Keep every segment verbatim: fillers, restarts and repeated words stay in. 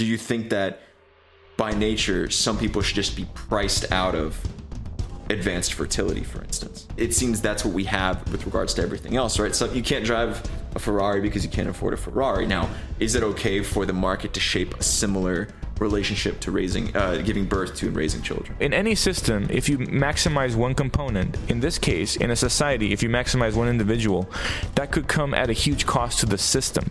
Do you think that by nature, some people should just be priced out of advanced fertility, for instance? It seems that's what we have with regards to everything else, right? So you can't drive a Ferrari because you can't afford a Ferrari. Now, is it okay for the market to shape a similar relationship to raising, uh, giving birth to and raising children? In any system, if you maximize one component, in this case, in a society, if you maximize one individual, that could come at a huge cost to the system.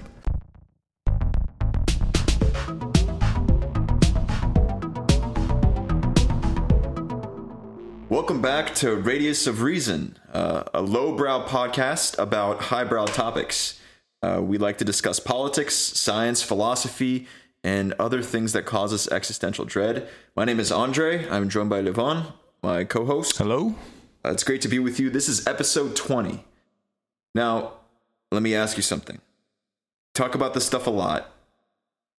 Welcome back to Radius of Reason, uh, a lowbrow podcast about highbrow topics. Uh, we like to discuss politics, science, philosophy, and other things that cause us existential dread. My name is Andre. I'm joined by Levon, my co-host. Hello. Uh, it's great to be with you. This is episode twenty. Now, let me ask you something. Talk about this stuff a lot,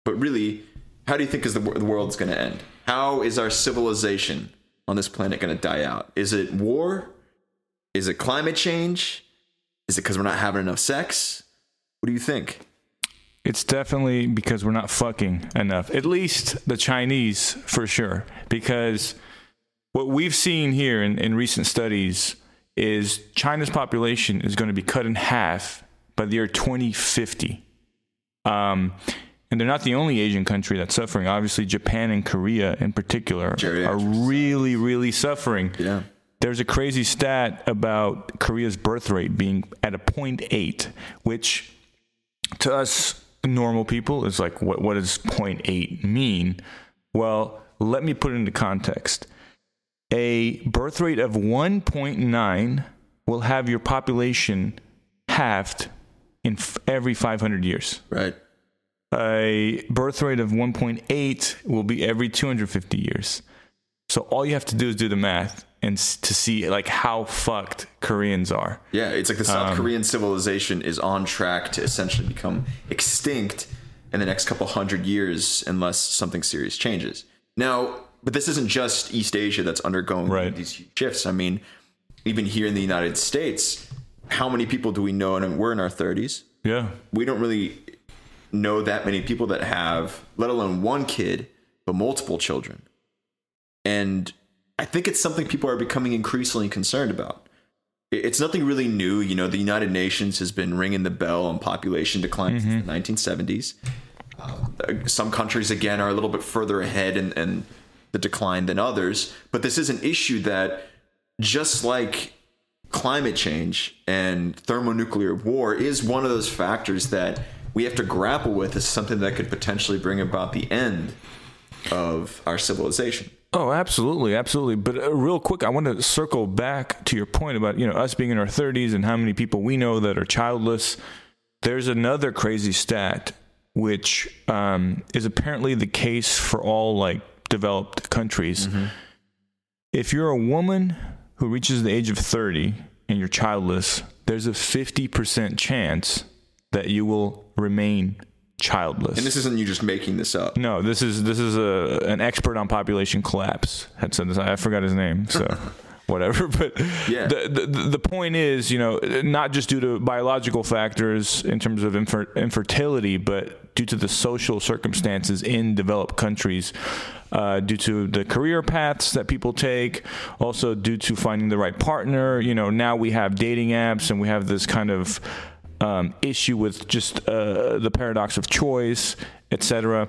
but really, how do you think is the, the world's going to end? How is our civilization on this planet going to die out? Is it war? Is it climate change? Is it because we're not having enough sex? What do you think? It's definitely because we're not fucking enough. At least the Chinese, for sure. Because what we've seen here in, in recent studies is China's population is going to be cut in half by the year twenty fifty. Um... And they're not the only Asian country that's suffering. Obviously, Japan and Korea in particular are really, really suffering. Yeah. There's a crazy stat about Korea's birth rate being at a zero point eight, which to us normal people is like, what, what does zero point eight mean? Well, let me put it into context. A birth rate of one point nine will have your population halved in f- every five hundred years. Right. A birth rate of one point eight will be every two hundred fifty years. So all you have to do is do the math and s- to see like how fucked Koreans are. Yeah, it's like the South um, Korean civilization is on track to essentially become extinct in the next couple hundred years unless something serious changes. Now, but this isn't just East Asia that's undergoing right. these huge shifts. I mean, even here in the United States, how many people do we know? And we're in our thirties. Yeah. We don't really know that many people that have, let alone one kid, but multiple children. And I think it's something people are becoming increasingly concerned about. It's nothing really new. You know, the United Nations has been ringing the bell on population decline mm-hmm. since the nineteen seventies. Uh, some countries, again, are a little bit further ahead in, in the decline than others. But this is an issue that, just like climate change and thermonuclear war, is one of those factors that we have to grapple with as something that could potentially bring about the end of our civilization. Oh, absolutely. Absolutely. But uh, real quick, I want to circle back to your point about, you know, us being in our thirties and how many people we know that are childless. There's another crazy stat, which um, is apparently the case for all like developed countries. Mm-hmm. If you're a woman who reaches the age of thirty and you're childless, there's a fifty percent chance that you will remain childless. And this isn't you just making this up. No, this is this is a an expert on population collapse had said this. I forgot his name, so whatever. But yeah. the, the the point is, you know, not just due to biological factors in terms of infer, infertility, but due to the social circumstances in developed countries, uh, due to the career paths that people take, also due to finding the right partner. You know, now we have dating apps and we have this kind of Um, issue with just uh, the paradox of choice, et cetera.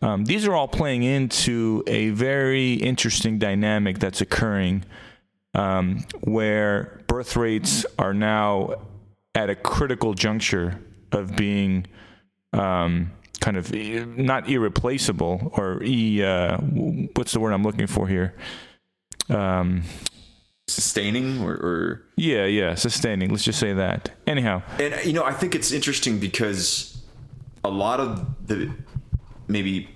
Um, these are all playing into a very interesting dynamic that's occurring um, where birth rates are now at a critical juncture of being um, kind of ir- not irreplaceable or e- uh, what's the word I'm looking for here? Um Sustaining or, or yeah, yeah, sustaining. Let's just say that. Anyhow, and you know, I think it's interesting because a lot of the maybe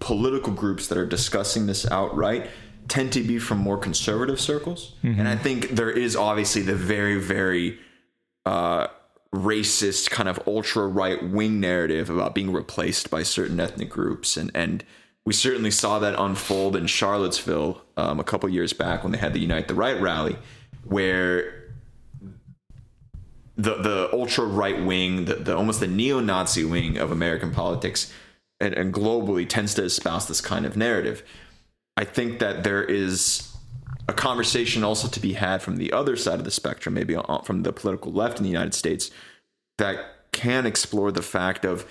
political groups that are discussing this outright tend to be from more conservative circles, mm-hmm. and I think there is obviously the very, very uh, racist kind of ultra right wing narrative about being replaced by certain ethnic groups, and and. We certainly saw that unfold in Charlottesville um, a couple years back when they had the Unite the Right rally, where the the ultra right wing, the, the almost the neo-Nazi wing of American politics and, and globally tends to espouse this kind of narrative. I think that there is a conversation also to be had from the other side of the spectrum, maybe from the political left in the United States, that can explore the fact of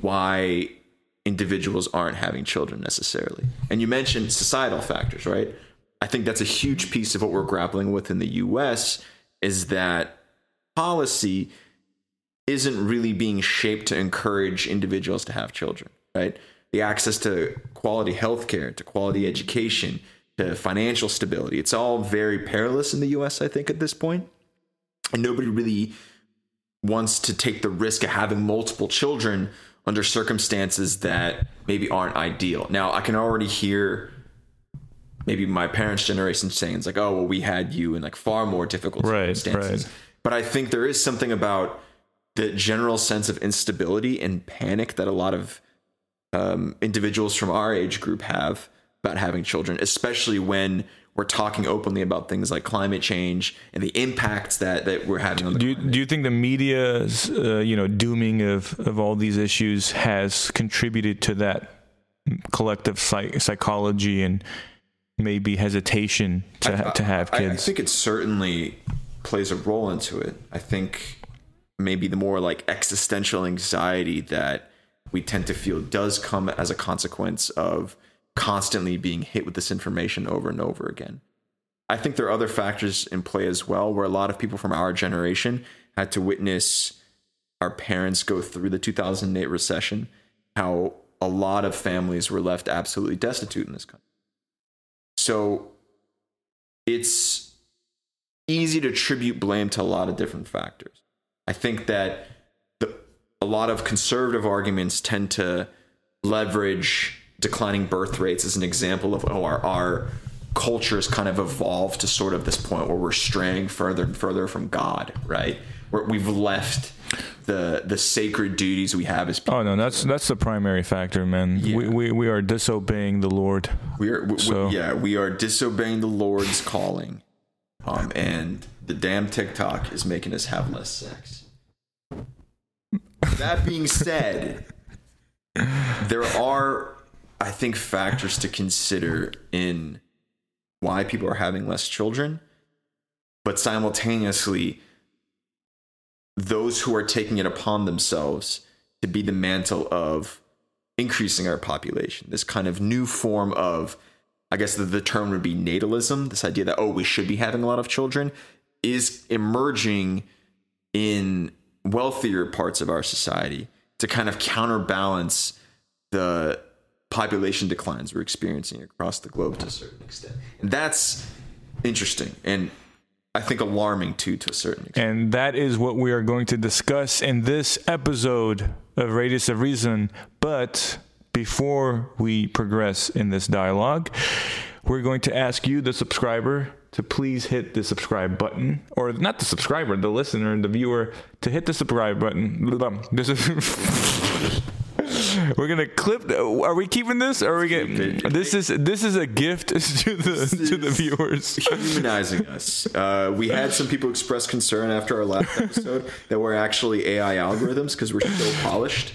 why individuals aren't having children necessarily. And you mentioned societal factors, right? I think that's a huge piece of what we're grappling with in the U S is that policy isn't really being shaped to encourage individuals to have children, right? The access to quality healthcare, to quality education, to financial stability. It's all very perilous in the U S, I think, at this point. And nobody really wants to take the risk of having multiple children under circumstances that maybe aren't ideal. Now, I can already hear maybe my parents' generation saying, it's like, oh, well, we had you in like far more difficult circumstances. Right, right. But I think there is something about the general sense of instability and panic that a lot of um, individuals from our age group have about having children, especially when we're talking openly about things like climate change and the impacts that, that we're having on the do, climate. Do you think the media's, uh, you know, dooming of, of all these issues has contributed to that collective psych- psychology and maybe hesitation to I, to have kids? I, I think it certainly plays a role into it. I think maybe the more like existential anxiety that we tend to feel does come as a consequence of constantly being hit with this information over and over again. I think there are other factors in play as well, where a lot of people from our generation had to witness our parents go through the two thousand eight recession, how a lot of families were left absolutely destitute in this country. So it's easy to attribute blame to a lot of different factors. I think that the, a lot of conservative arguments tend to leverage declining birth rates as an example of, oh, our, our culture has kind of evolved to sort of this point where we're straying further and further from God, right? Where we've left the the sacred duties we have as people. Oh no, that's that's the primary factor, man. Yeah. We, we we are disobeying the Lord. We are, we, so. we, yeah, we are disobeying the Lord's calling, um, and the damn TikTok is making us have less sex. That being said, there are, I think, factors to consider in why people are having less children, but simultaneously those who are taking it upon themselves to be the mantle of increasing our population, this kind of new form of, I guess the, the term would be natalism, this idea that, oh, we should be having a lot of children, is emerging in wealthier parts of our society to kind of counterbalance the population declines we're experiencing across the globe to a certain extent. And that's interesting and I think alarming too, to a certain extent. And that is what we are going to discuss in this episode of Radius of Reason. But before we progress in this dialogue, we're going to ask you, the subscriber, to please hit the subscribe button, or not the subscriber, the listener, the viewer, to hit the subscribe button. This is We're gonna clip. Are we keeping this? Or are we getting? This is this is a gift to the to the viewers. Humanizing us. Uh, we had some people express concern after our last episode that we're actually A I algorithms because we're so polished.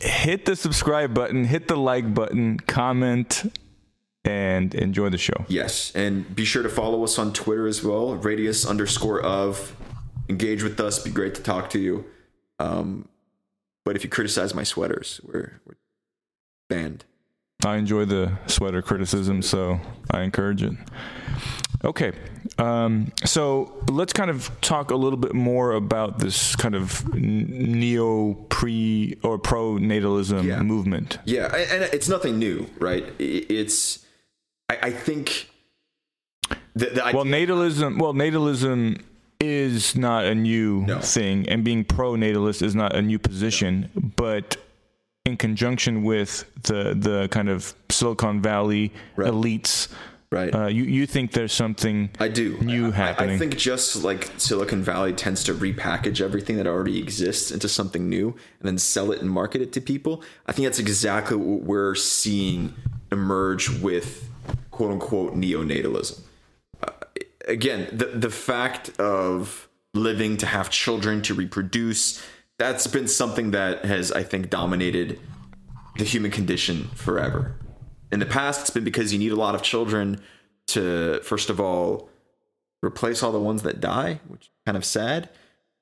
Hit the subscribe button. Hit the like button. Comment. And enjoy the show. Yes, and be sure to follow us on Twitter as well. Radius underscore of. Engage with us. Be great to talk to you. Um. But if you criticize my sweaters, we're, we're banned. I enjoy the sweater criticism, so I encourage it. Okay, um, so let's kind of talk a little bit more about this kind of neo-pre or pro-natalism yeah. movement. Yeah, and it's nothing new, right? It's, I, I think... The, the well, natalism... Well, natalism... is not a new no. thing, and being pro-natalist is not a new position, no. but in conjunction with the the kind of Silicon Valley right. elites, right? Uh, you you think there's something I do new I, happening? I, I think just like Silicon Valley tends to repackage everything that already exists into something new and then sell it and market it to people. I think that's exactly what we're seeing emerge with quote unquote neonatalism. Again, the, the fact of living to have children, to reproduce, that's been something that has, I think, dominated the human condition forever. In the past, it's been because you need a lot of children to, first of all, replace all the ones that die, which is kind of sad.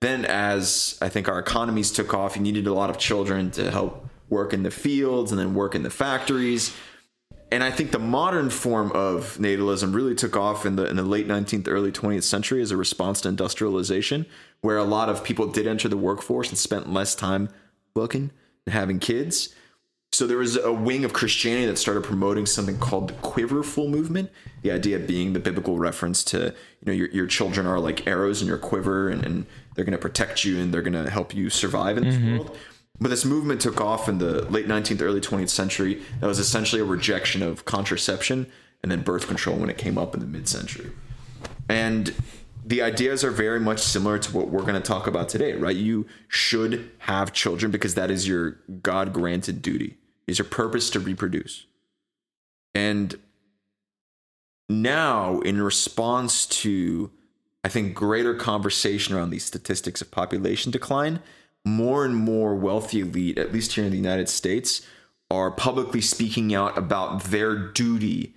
Then as I think our economies took off, you needed a lot of children to help work in the fields and then work in the factories. And I think the modern form of natalism really took off in the in the late nineteenth, early twentieth century as a response to industrialization, where a lot of people did enter the workforce and spent less time working and having kids. So there was a wing of Christianity that started promoting something called the Quiverful Movement, the idea being the biblical reference to, you know, your, your children are like arrows in your quiver, and, and they're going to protect you and they're going to help you survive in this mm-hmm. world. But this movement took off in the late nineteenth, early twentieth century. That was essentially a rejection of contraception and then birth control when it came up in the mid-century. And the ideas are very much similar to what we're going to talk about today, right? You should have children because that is your God-granted duty. It's your purpose to reproduce. And now, in response to, I think, greater conversation around these statistics of population decline, more and more wealthy elite, at least here in the United States, are publicly speaking out about their duty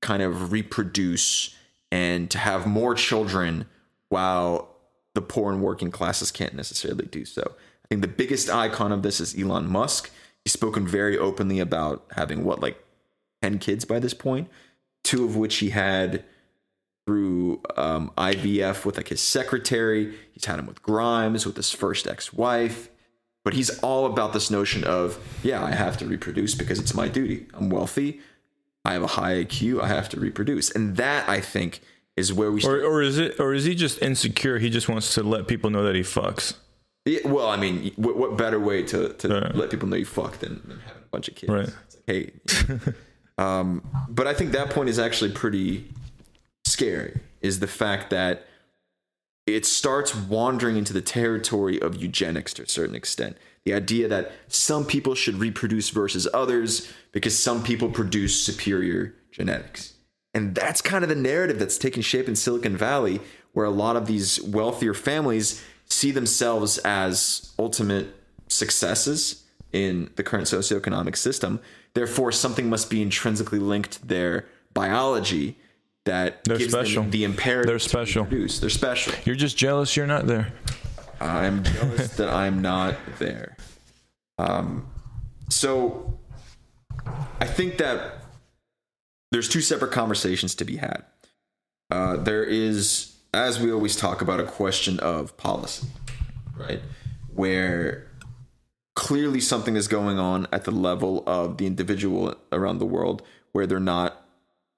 kind of reproduce and to have more children while the poor and working classes can't necessarily do so. I think the biggest icon of this is Elon Musk. He's spoken very openly about having what, like ten kids by this point, two of which he had through um, I V F with like his secretary. He's had him with Grimes, with his first ex-wife. But he's all about this notion of, yeah, I have to reproduce because it's my duty. I'm wealthy. I have a high I Q. I have to reproduce. And that, I think, is where we start. Or, or is it? Or is he just insecure? He just wants to let people know that he fucks. Yeah, well, I mean, what, what better way to, to right. let people know you fuck than, than having a bunch of kids? Right. It's like, hey. um, but I think that point is actually pretty scary, is the fact that it starts wandering into the territory of eugenics to a certain extent. The idea that some people should reproduce versus others because some people produce superior genetics. And that's kind of the narrative that's taken shape in Silicon Valley, where a lot of these wealthier families see themselves as ultimate successes in the current socioeconomic system. Therefore, something must be intrinsically linked to their biology that They're gives special. them the imperative They're special. to produce. They're special. You're just jealous you're not there. I'm jealous that I'm not there. Um, so I think that there's two separate conversations to be had. Uh, there is, as we always talk about, a question of policy, right? Where clearly something is going on at the level of the individual around the world where they're not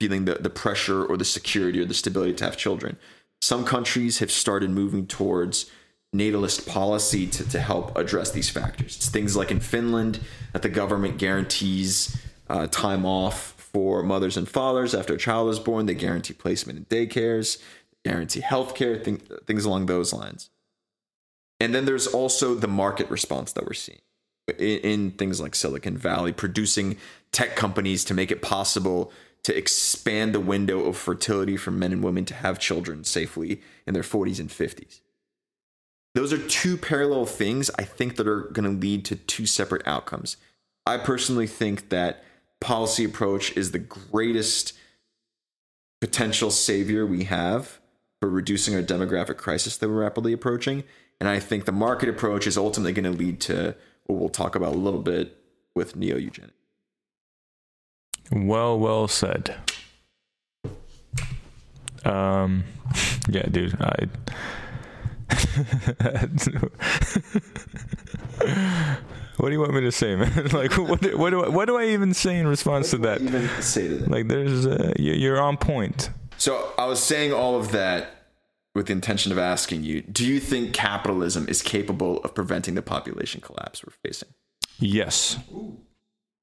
feeling the, the pressure or the security or the stability to have children. Some countries have started moving towards natalist policy to, to help address these factors. It's things like in Finland that the government guarantees uh, time off for mothers and fathers after a child is born. They guarantee placement in daycares, guarantee healthcare, thing, things along those lines. And then there's also the market response that we're seeing in, in things like Silicon Valley, producing tech companies to make it possible to expand the window of fertility for men and women to have children safely in their forties and fifties. Those are two parallel things, I think, that are going to lead to two separate outcomes. I personally think that policy approach is the greatest potential savior we have for reducing our demographic crisis that we're rapidly approaching. And I think the market approach is ultimately going to lead to what we'll talk about a little bit with neo-eugenics. Well, well said. Um, yeah, dude, I... What do you want me to say, man? Like, what do, what do I, what do I even say in response what to that? Even say to that? Like, there's uh, you're on point. So I was saying all of that with the intention of asking you: do you think capitalism is capable of preventing the population collapse we're facing? Yes, Ooh.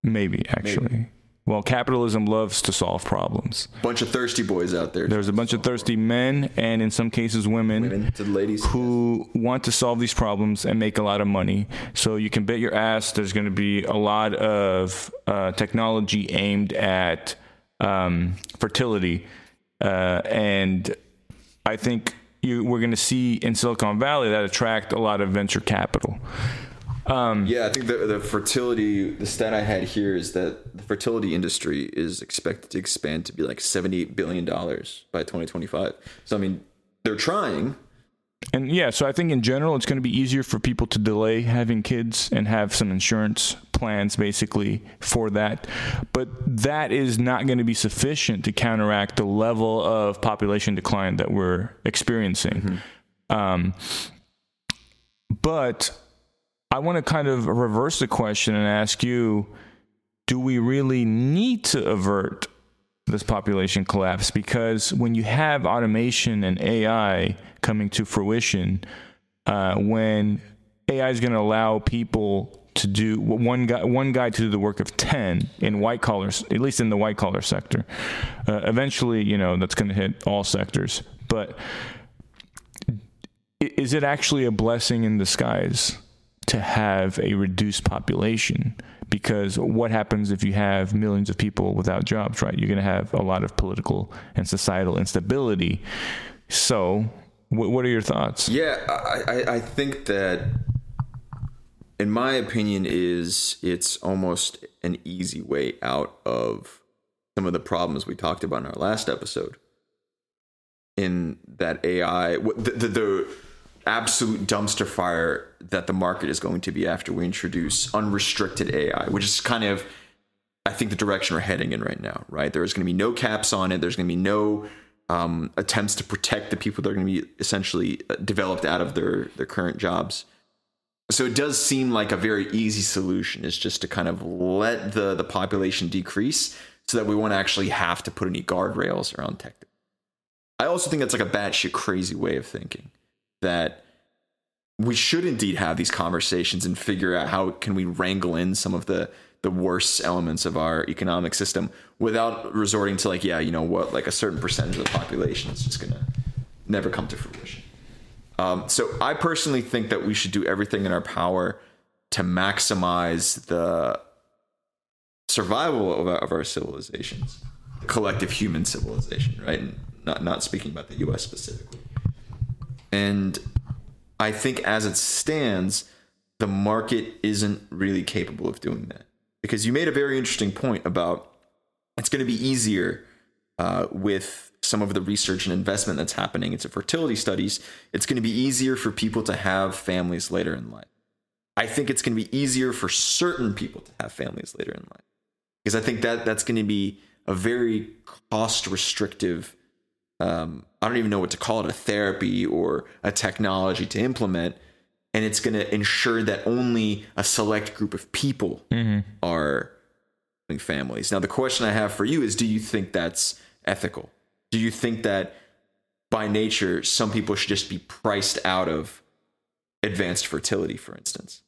maybe actually. Maybe. Well, capitalism loves to solve problems. Bunch of thirsty boys out there. There's a bunch of thirsty men and in some cases women, women to the ladies, who want to solve these problems and make a lot of money. So you can bet your ass there's going to be a lot of uh, technology aimed at um, fertility. Uh, and I think you, we're going to see in Silicon Valley that attract a lot of venture capital. Um, yeah, I think the, the fertility, the stat I had here is that the fertility industry is expected to expand to be like seventy-eight billion dollars by twenty twenty-five. So, I mean, they're trying. And yeah, so I think in general, it's going to be easier for people to delay having kids and have some insurance plans basically for that. But that is not going to be sufficient to counteract the level of population decline that we're experiencing. Mm-hmm. Um, but I want to kind of reverse the question and ask you, do we really need to avert this population collapse? Because when you have automation and A I coming to fruition, uh, when A I is going to allow people to do one guy, one guy to do the work of ten in white collars, at least in the white collar sector, uh, eventually, you know, that's going to hit all sectors. But is it actually a blessing in disguise to have a reduced population? Because what happens if you have millions of people without jobs, right? You're going to have a lot of political and societal instability. So w- what are your thoughts? Yeah, I, I think that, in my opinion, is it's almost an easy way out of some of the problems we talked about in our last episode. In that A I, the, the, the absolute dumpster fire that the market is going to be after we introduce unrestricted A I, which is kind of, I think, the direction we're heading in right now, right? There's going to be no caps on it. There's going to be no um, attempts to protect the people that are going to be essentially developed out of their, their current jobs. So it does seem like a very easy solution is just to kind of let the, the population decrease so that we won't actually have to put any guardrails around tech. I also think that's like a batshit crazy way of thinking. That we should indeed have these conversations and figure out how can we wrangle in some of the, the worst elements of our economic system without resorting to like, yeah, you know what, like a certain percentage of the population is just going to never come to fruition. Um, so I personally think that we should do everything in our power to maximize the survival of our, of our civilizations, the collective human civilization, right? And not, not speaking about the U S specifically. And I think as it stands, the market isn't really capable of doing that. Because you made a very interesting point about it's going to be easier uh, with some of the research and investment that's happening into fertility studies. It's going to be easier for people to have families later in life. I think it's going to be easier for certain people to have families later in life. Because I think that that's going to be a very cost-restrictive Um, I don't even know what to call it, a therapy or a technology to implement. And it's going to ensure that only a select group of people mm-hmm. are having families. Now, the question I have for you is, do you think that's ethical? Do you think that by nature, some people should just be priced out of advanced fertility, for instance?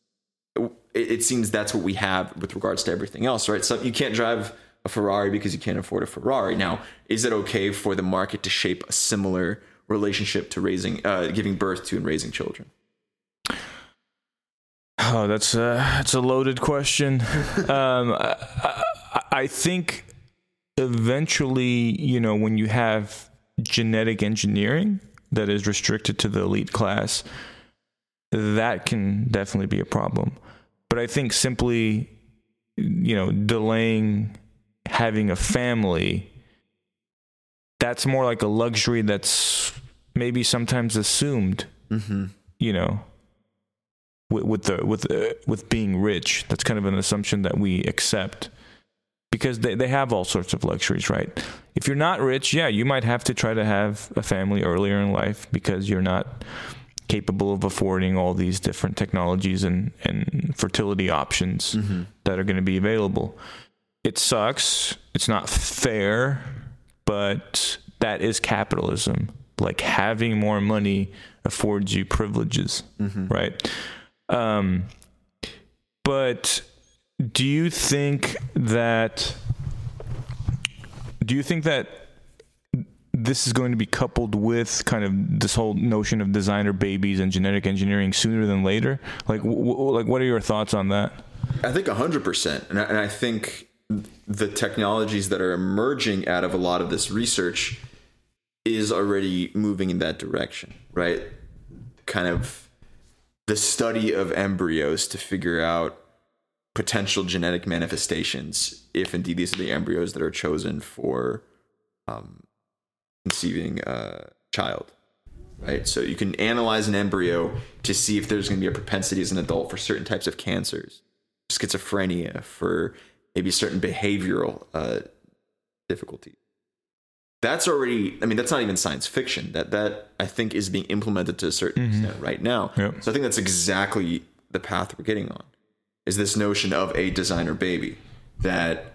It, it seems that's what we have with regards to everything else, right? So you can't drive a Ferrari because you can't afford a Ferrari. Now, is it okay for the market to shape a similar relationship to raising, uh, giving birth to and raising children? Oh, that's a, that's a loaded question. um, I, I, I think eventually, you know, when you have genetic engineering that is restricted to the elite class, that can definitely be a problem. But I think simply, you know, delaying having a family, that's more like a luxury that's maybe sometimes assumed, mm-hmm. you know, with, with the with uh, with being rich. That's kind of an assumption that we accept because they, they have all sorts of luxuries, right? If you're not rich, yeah, you might have to try to have a family earlier in life because you're not capable of affording all these different technologies and, and fertility options mm-hmm. that are going to be available. It sucks. It's not fair, but that is capitalism. Like having more money affords you privileges, mm-hmm. right? Um, but do you think that, do you think that this is going to be coupled with kind of this whole notion of designer babies and genetic engineering sooner than later? Like, w- w- like what are your thoughts on that? I think a hundred percent. And I think the technologies that are emerging out of a lot of this research is already moving in that direction, right? Kind of the study of embryos to figure out potential genetic manifestations, if indeed these are the embryos that are chosen for um, conceiving a child, right? So you can analyze an embryo to see if there's going to be a propensity as an adult for certain types of cancers, schizophrenia, for maybe certain behavioral uh, difficulties. That's already, I mean, that's not even science fiction. That, that I think, is being implemented to a certain mm-hmm. extent right now. Yep. So I think that's exactly the path we're getting on, is this notion of a designer baby, that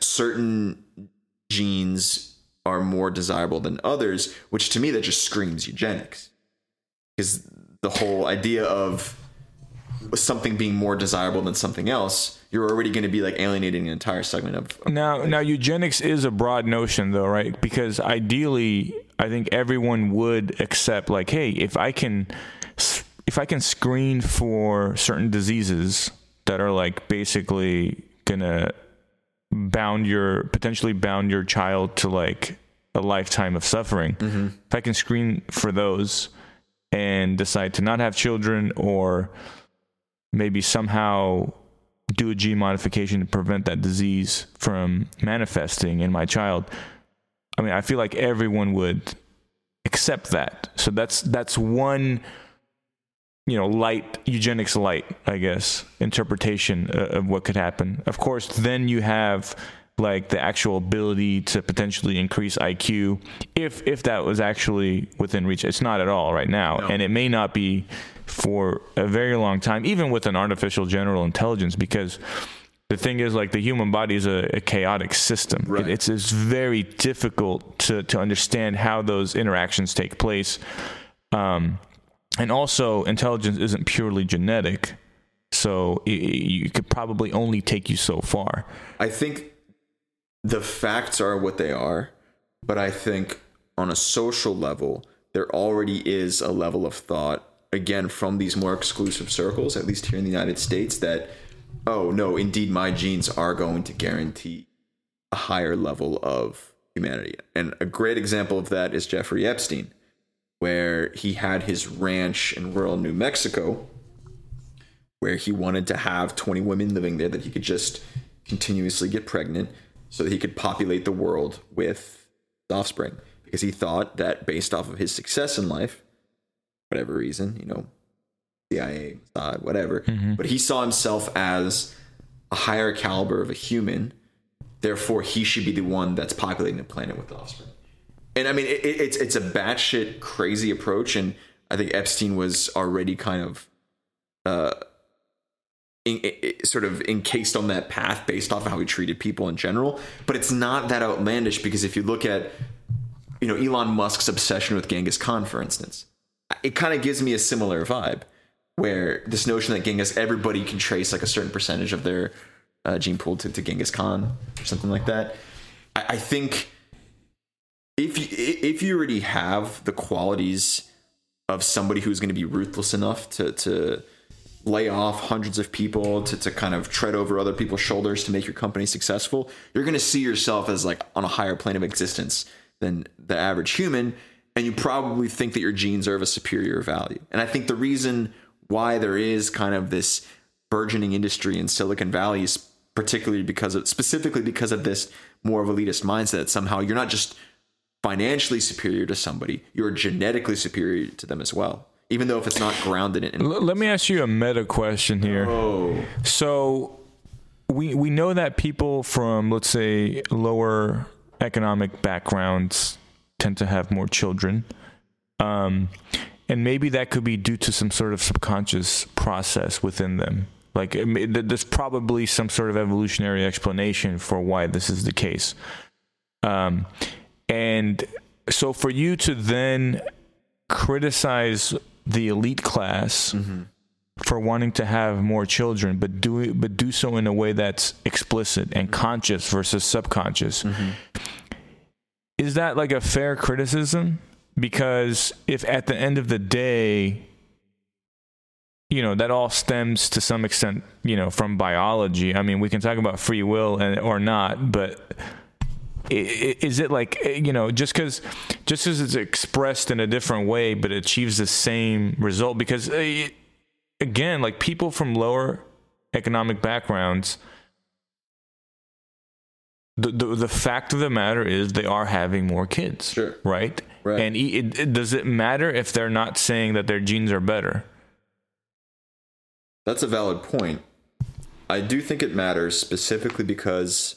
certain genes are more desirable than others, which to me, that just screams eugenics. Because the whole idea of something being more desirable than something else, you're already going to be like alienating an entire segment of, of now life. Now eugenics is a broad notion though, right? Because ideally I think everyone would accept, like, hey, if I can if I can screen for certain diseases that are like basically gonna bound your potentially bound your child to like a lifetime of suffering, mm-hmm. if I can screen for those and decide to not have children, or maybe somehow do a gene modification to prevent that disease from manifesting in my child. I mean, I feel like everyone would accept that. So that's that's one, you know, light, eugenics light, I guess, interpretation of what could happen. Of course, then you have like the actual ability to potentially increase I Q if if that was actually within reach. It's not at all right now. No. And it may not be for a very long time, even with an artificial general intelligence, because the thing is, like, the human body is a, a chaotic system. Right. It, it's, it's very difficult to, to understand how those interactions take place. Um, and also, intelligence isn't purely genetic, so it, you could probably only take you so far. I think the facts are what they are, but I think on a social level, there already is a level of thought, again, from these more exclusive circles, at least here in the United States, that, oh, no, indeed, my genes are going to guarantee a higher level of humanity. And a great example of that is Jeffrey Epstein, where he had his ranch in rural New Mexico, where he wanted to have twenty women living there that he could just continuously get pregnant so that he could populate the world with offspring. Because he thought that based off of his success in life, whatever reason, you know, C I A, uh, whatever. Mm-hmm. But he saw himself as a higher caliber of a human. Therefore, he should be the one that's populating the planet with offspring. And I mean, it, it's it's a batshit crazy approach. And I think Epstein was already kind of uh, in, it, sort of encased on that path based off of how he treated people in general. But it's not that outlandish, because if you look at, you know, Elon Musk's obsession with Genghis Khan, for instance, it kind of gives me a similar vibe, where this notion that Genghis, everybody can trace like a certain percentage of their uh, gene pool to, to Genghis Khan or something like that. I, I think if you, if you already have the qualities of somebody who's going to be ruthless enough to, to lay off hundreds of people, to, to kind of tread over other people's shoulders to make your company successful, you're going to see yourself as like on a higher plane of existence than the average human. And you probably think that your genes are of a superior value. And I think the reason why there is kind of this burgeoning industry in Silicon Valley is particularly because of, specifically because of this more of elitist mindset. Somehow you're not just financially superior to somebody, you're genetically superior to them as well, even though if it's not grounded in. L- let me ask you a meta question here. Oh. So we we know that people from, let's say, lower economic backgrounds tend to have more children. Um, and maybe that could be due to some sort of subconscious process within them. Like, it may, there's probably some sort of evolutionary explanation for why this is the case. Um, and so for you to then criticize the elite class mm-hmm. for wanting to have more children, but do it, but do so in a way that's explicit and mm-hmm. conscious versus subconscious. Mm-hmm. Is that like a fair criticism? Because if at the end of the day, you know, that all stems to some extent, you know, from biology. I mean, we can talk about free will and, or not, but is it like, you know, just because just as it's expressed in a different way, but it achieves the same result? Because it, again, like people from lower economic backgrounds, the, the the fact of the matter is they are having more kids, sure. right? Right. And it, it, does it matter if they're not saying that their genes are better? That's a valid point. I do think it matters specifically because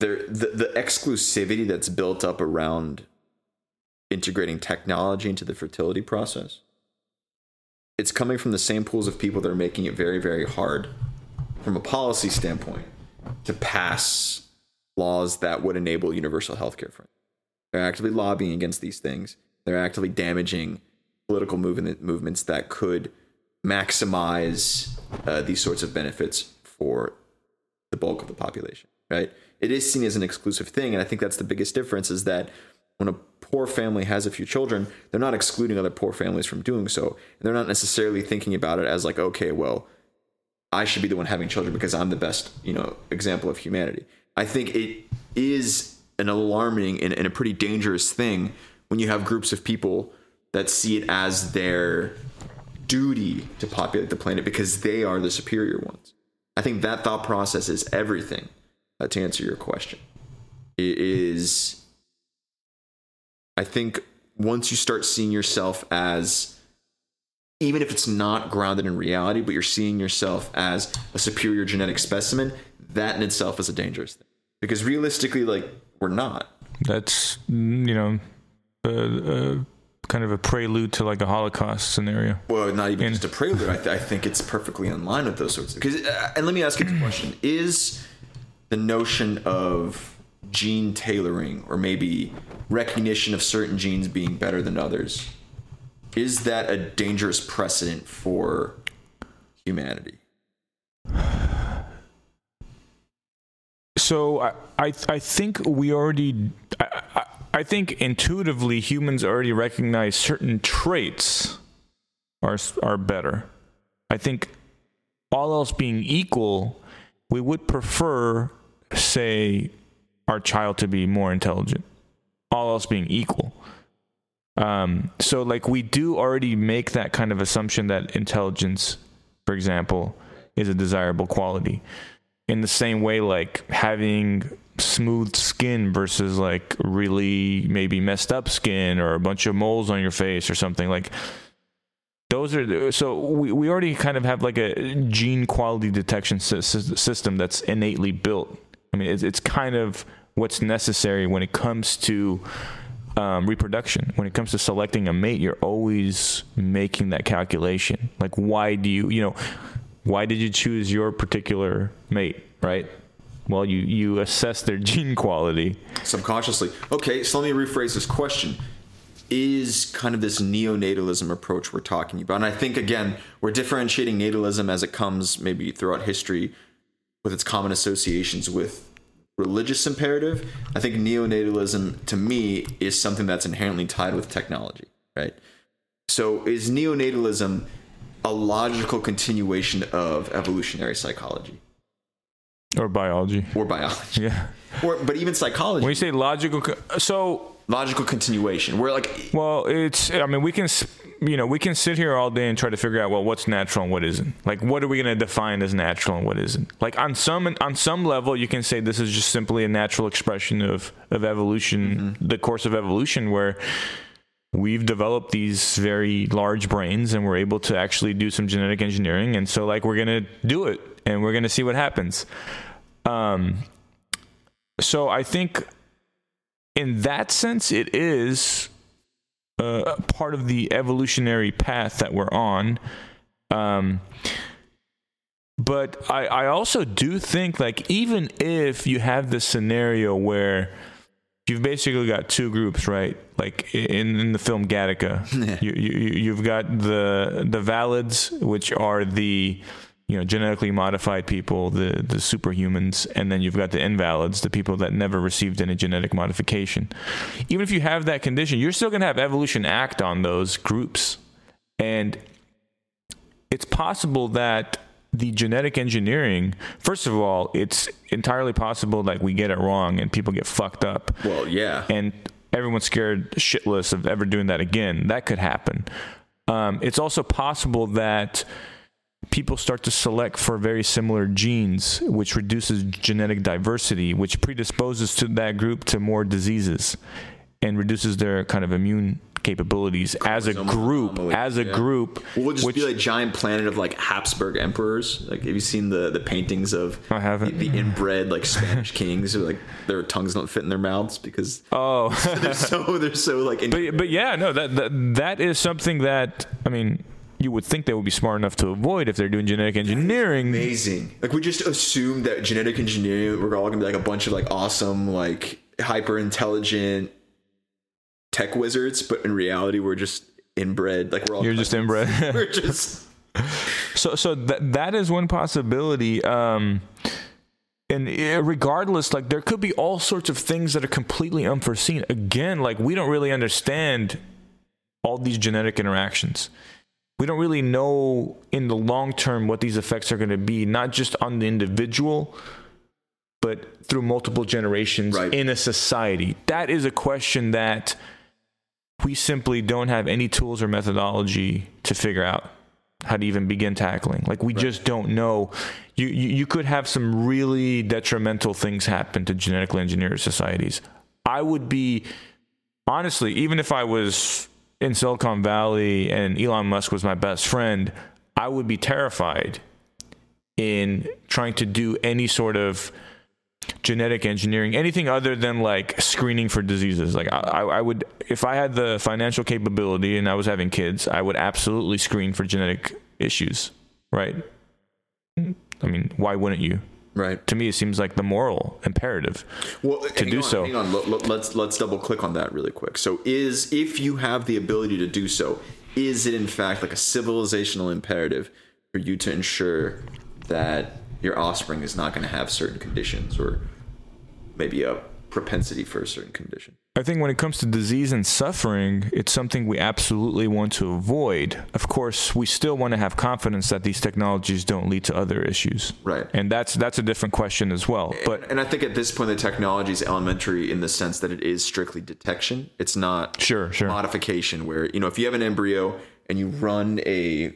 there the, the exclusivity that's built up around integrating technology into the fertility process. It's coming from the same pools of people that are making it very, very hard from a policy standpoint to pass laws that would enable universal health care for them. They're actively lobbying against these things. They're actively damaging political movement, movements that could maximize uh, these sorts of benefits for the bulk of the population, right? It is seen as an exclusive thing, and I think that's the biggest difference, is that when a poor family has a few children, they're not excluding other poor families from doing so. And they're not necessarily thinking about it as like, okay, well, I should be the one having children because I'm the best, you know, example of humanity. I think it is an alarming and, and a pretty dangerous thing when you have groups of people that see it as their duty to populate the planet because they are the superior ones. I think that thought process is everything, uh, to answer your question. It is, I think once you start seeing yourself as, even if it's not grounded in reality, but you're seeing yourself as a superior genetic specimen, that in itself is a dangerous thing. Because realistically, like, we're not. That's, you know, uh, uh, kind of a prelude to like a Holocaust scenario. Well, not even and, just a prelude. I, th- I think it's perfectly in line with those sorts of things. Uh, and let me ask you a question. Is the notion of gene tailoring, or maybe recognition of certain genes being better than others, is that a dangerous precedent for humanity? So I I, I think we already I, I, I think intuitively humans already recognize certain traits are are better. I think all else being equal, we would prefer, say, our child to be more intelligent. All else being equal. Um, so like we do already make that kind of assumption that intelligence, for example, is a desirable quality. In the same way, like having smooth skin versus like really maybe messed up skin or a bunch of moles on your face or something, like those are, so we, we already kind of have like a gene quality detection sy- system that's innately built. I mean, it's, it's kind of what's necessary when it comes to Um, reproduction. When it comes to selecting a mate, you're always making that calculation. Like, why do you, you know, why did you choose your particular mate, right? Well, you, you assess their gene quality. Subconsciously. Okay, so let me rephrase this question. Is kind of this neonatalism approach we're talking about, and I think, again, we're differentiating natalism as it comes maybe throughout history with its common associations with religious imperative. I think neonatalism to me is something that's inherently tied with technology, right? So is neonatalism a logical continuation of evolutionary psychology? Or biology. Or biology. Yeah. Or, but even psychology. When you say logical, so... Logical continuation. We're like... Well, it's... I mean, we can... You know, we can sit here all day and try to figure out, well, what's natural and what isn't. Like, what are we going to define as natural and what isn't? Like, on some on some level, you can say this is just simply a natural expression of, of evolution, mm-hmm. the course of evolution, where we've developed these very large brains and we're able to actually do some genetic engineering. And so, like, we're going to do it and we're going to see what happens. Um, so I think in that sense, it is... Uh, part of the evolutionary path that we're on. Um, but I, I also do think, like, even if you have this scenario where you've basically got two groups, right? Like in, in the film Gattaca, you, you, you've got the the valids, which are the, you know, genetically modified people, the, the superhumans, and then you've got the invalids, the people that never received any genetic modification. Even if you have that condition, you're still going to have evolution act on those groups. And it's possible that the genetic engineering, first of all, it's entirely possible like we get it wrong and people get fucked up. Well, yeah. And everyone's scared shitless of ever doing that again. That could happen. Um, it's also possible that people start to select for very similar genes, which reduces genetic diversity, which predisposes to that group to more diseases and reduces their kind of immune capabilities as a group, anomaly, as a yeah. group. Well, we'll just which, be like giant planet of like Habsburg emperors. Like, have you seen the, the paintings of I haven't. The, the inbred like Spanish kings who like their tongues don't fit in their mouths because oh they're so they're so like. But, but yeah, no, that, that that is something that I mean you would think they would be smart enough to avoid if they're doing genetic engineering. Amazing. Like we just assume that genetic engineering we're all gonna be like a bunch of like awesome like hyper intelligent tech wizards, but in reality we're just inbred, like we're all you're just inbred we're just so so that that is one possibility. Um and regardless, like there could be all sorts of things that are completely unforeseen. Again, like we don't really understand all these genetic interactions. We don't really know in the long term what these effects are going to be, not just on the individual but through multiple generations, right, in a society. That is a question that we simply don't have any tools or methodology to figure out how to even begin tackling. Like we right. just don't know. You, you you could have some really detrimental things happen to genetically engineered societies. I would be, honestly, even if I was in Silicon Valley and Elon Musk was my best friend, I would be terrified in trying to do any sort of genetic engineering, anything other than like screening for diseases. Like I, I would, if I had the financial capability and I was having kids, I would absolutely screen for genetic issues, right? I mean, why wouldn't you? Right. To me, it seems like the moral imperative well, to do on, so. Hang on, let's let's double click on that really quick. So, is if you have the ability to do so, is it in fact like a civilizational imperative for you to ensure that your offspring is not going to have certain conditions or maybe a propensity for a certain condition? I think when it comes to disease and suffering, it's something we absolutely want to avoid. Of course, we still want to have confidence that these technologies don't lead to other issues. Right. And that's that's a different question as well. But And, and I think at this point, the technology is elementary in the sense that it is strictly detection. It's not sure, sure. modification where, you know, if you have an embryo and you run a,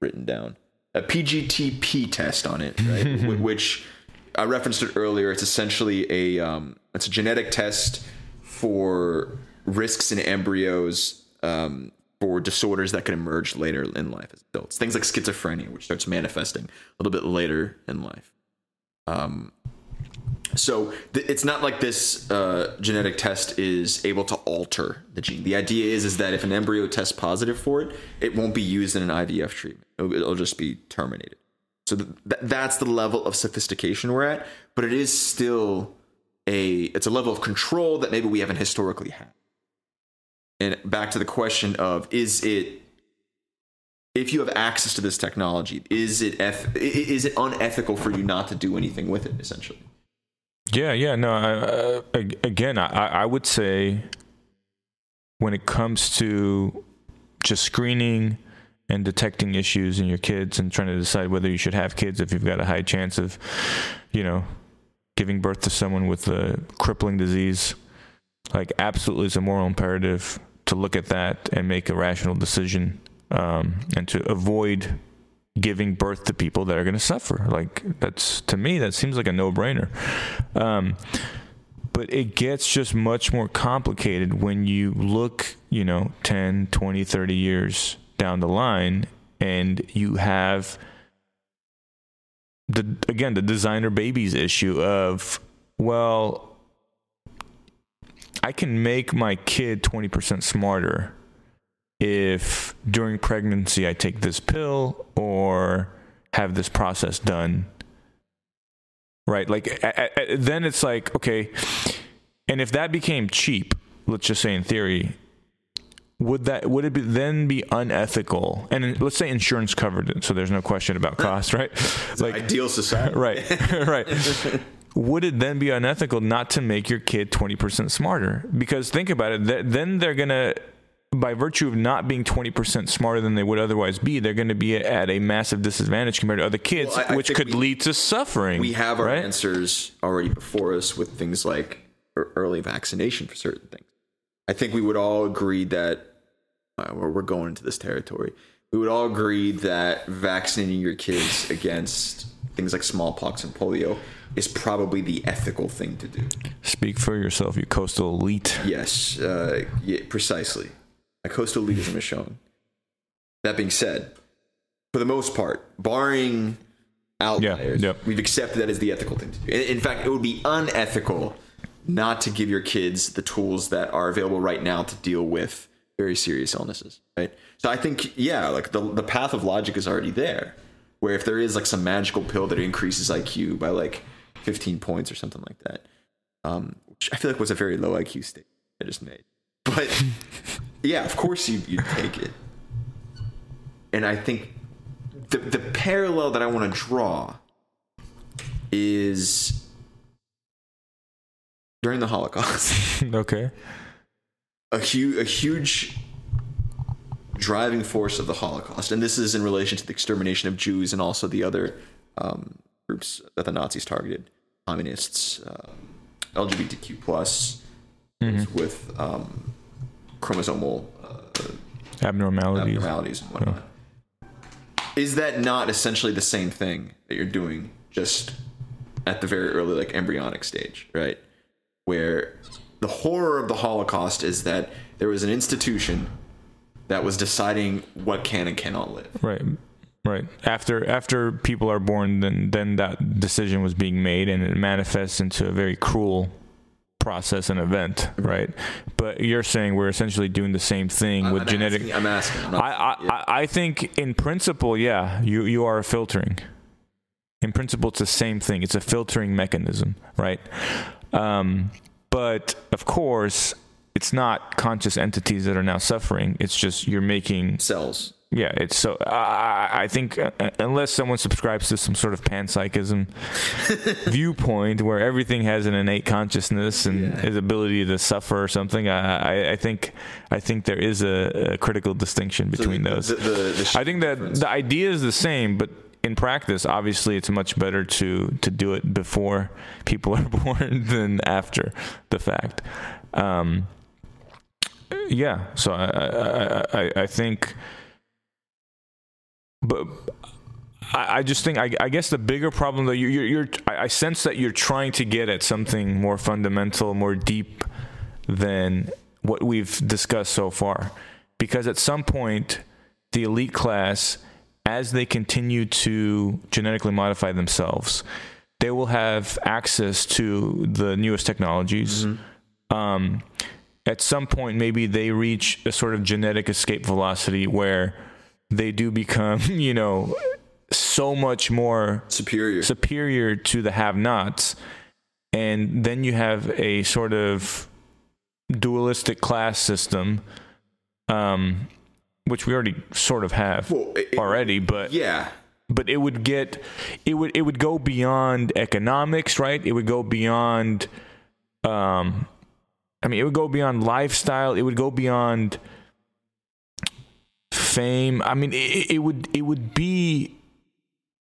written down, a P G T P test on it, right? Which I referenced it earlier. It's essentially a um, it's a genetic test for risks in embryos um, for disorders that could emerge later in life as adults. Things like schizophrenia, which starts manifesting a little bit later in life. Um, so th- it's not like this uh, genetic test is able to alter the gene. The idea is is that if an embryo tests positive for it, it won't be used in an I V F treatment. It'll, it'll just be terminated. So th- that's the level of sophistication we're at, but it is still a it's a level of control that maybe we haven't historically had. And back to the question of is it if you have access to this technology, is it eth- is it unethical for you not to do anything with it essentially? Yeah, yeah, no, I, uh, again, I, I would say when it comes to just screening and detecting issues in your kids and trying to decide whether you should have kids if you've got a high chance of, you know, giving birth to someone with a crippling disease, like absolutely it's a moral imperative to look at that and make a rational decision um, and to avoid giving birth to people that are going to suffer. Like that's, to me, that seems like a no-brainer. Um, but it gets just much more complicated when you look, you know, ten, twenty, thirty years down the line and you have the, again, the designer babies issue of, well, I can make my kid twenty percent smarter if during pregnancy I take this pill or have this process done, right? Like, I, I, then it's like, okay, and if that became cheap, let's just say in theory, would that would it be, then be unethical? And let's say insurance covered it, so there's no question about cost, right? It's like an ideal society, right? Right. Would it then be unethical not to make your kid twenty percent smarter? Because think about it, th- then they're gonna by virtue of not being twenty percent smarter than they would otherwise be, they're going to be at a massive disadvantage compared to other kids, well, I, I which could we, lead to suffering. We have our right? answers already before us with things like early vaccination for certain things. I think we would all agree that uh, we're going into this territory. We would all agree that vaccinating your kids against things like smallpox and polio is probably the ethical thing to do. Speak for yourself, you coastal elite. Yes, uh, yeah, precisely. A coastal elitism is shown. That being said, for the most part, barring outliers, yeah, yeah. we've accepted that as the ethical thing to do. In fact, it would be unethical not to give your kids the tools that are available right now to deal with very serious illnesses, right? So I think, yeah, like the the path of logic is already there, where if there is like some magical pill that increases I Q by like fifteen points or something like that, um, which I feel like was a very low I Q statement I just made. But yeah, of course you you take it. And I think the the parallel that I want to draw is during the Holocaust. Okay. A huge a huge driving force of the Holocaust, and this is in relation to the extermination of Jews and also the other um, groups that the Nazis targeted, communists, um, L G B T Q plus, mm-hmm. with um, chromosomal uh, abnormalities. abnormalities and whatnot. Oh. Is that not essentially the same thing that you're doing just at the very early, like, embryonic stage, right? Where the horror of the Holocaust is that there was an institution that was deciding what can and cannot live. Right. Right. After after people are born, then then that decision was being made, and it manifests into a very cruel process and event, right? But you're saying we're essentially doing the same thing I'm with asking, genetic. I'm asking. I'm not, I, I, yeah. I think in principle, yeah, you, you are filtering. In principle, it's the same thing. It's a filtering mechanism, right? Um, but of course, it's not conscious entities that are now suffering. It's just you're making cells. Yeah, it's so. Uh, I think uh, unless someone subscribes to some sort of panpsychism viewpoint where everything has an innate consciousness and yeah. its ability to suffer or something, I, I, I think I think there is a, a critical distinction between so the, those. The, the, the sh- I think that difference. The idea is the same, but in practice, obviously, it's much better to to do it before people are born than after the fact. Um, yeah, so I I, I, I think. But I, I just think, I, I guess the bigger problem though, you, you're, you're, I sense that you're trying to get at something more fundamental, more deep than what we've discussed so far. Because at some point, the elite class, as they continue to genetically modify themselves, they will have access to the newest technologies. Mm-hmm. Um, at some point, maybe they reach a sort of genetic escape velocity where they do become, you know, so much more superior superior to the have-nots. And then you have a sort of dualistic class system, um, which we already sort of have well, it, already, but yeah, but it would get, it would, it would go beyond economics, right? It would go beyond, um, I mean, it would go beyond lifestyle. It would go beyond fame. I mean, it, it would it would be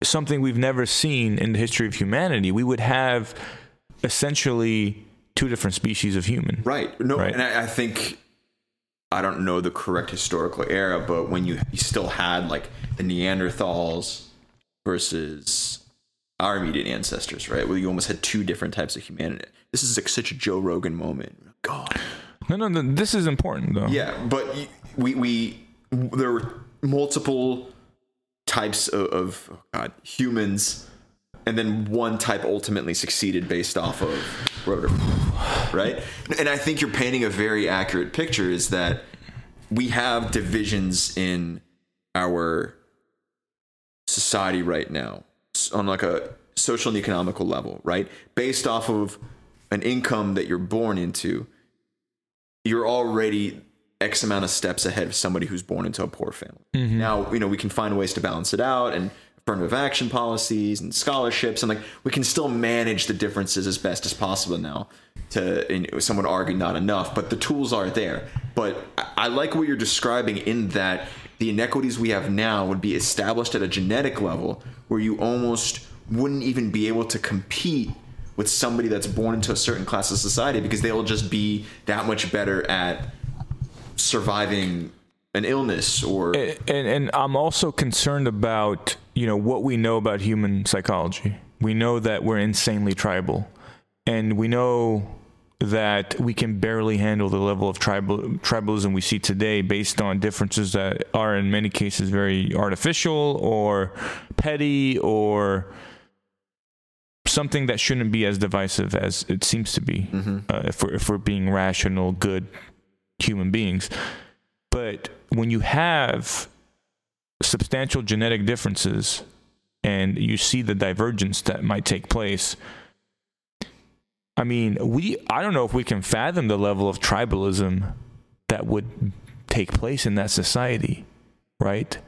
something we've never seen in the history of humanity. We would have essentially two different species of human. Right. No, right? And I, I think, I don't know the correct historical era, but when you, you still had like the Neanderthals versus our immediate ancestors, right? Where you almost had two different types of humanity. This is like such a Joe Rogan moment. God. No, no, no this is important though. Yeah, but we we. There were multiple types of, of oh God, humans, and then one type ultimately succeeded based off of rotor, right? And I think you're painting a very accurate picture is that we have divisions in our society right now on like a social and economical level, right? Based off of an income that you're born into, you're already X amount of steps ahead of somebody who's born into a poor family. Mm-hmm. Now, you know, we can find ways to balance it out and affirmative action policies and scholarships. And like, we can still manage the differences as best as possible now to, and someone argued not enough, but the tools are there. But I like what you're describing in that the inequities we have now would be established at a genetic level where you almost wouldn't even be able to compete with somebody that's born into a certain class of society because they'll just be that much better at surviving an illness or... And, and, and I'm also concerned about, you know, what we know about human psychology. We know that we're insanely tribal, and we know that we can barely handle the level of tribal, tribalism we see today based on differences that are in many cases very artificial or petty or something that shouldn't be as divisive as it seems to be, mm-hmm. uh, if, we're, if we're being rational, good human beings. But when you have substantial genetic differences and you see the divergence that might take place, I mean, we I don't know if we can fathom the level of tribalism that would take place in that society, right?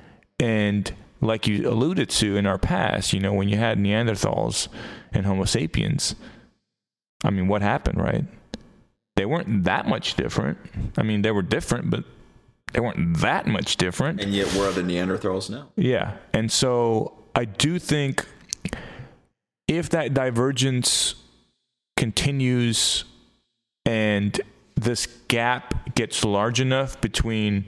And like you alluded to in our past, you know, when you had Neanderthals and Homo sapiens, I mean, what happened, right? They weren't that much different. I mean, they were different, but they weren't that much different. And yet where are the Neanderthals now? Yeah. And so I do think if that divergence continues and this gap gets large enough between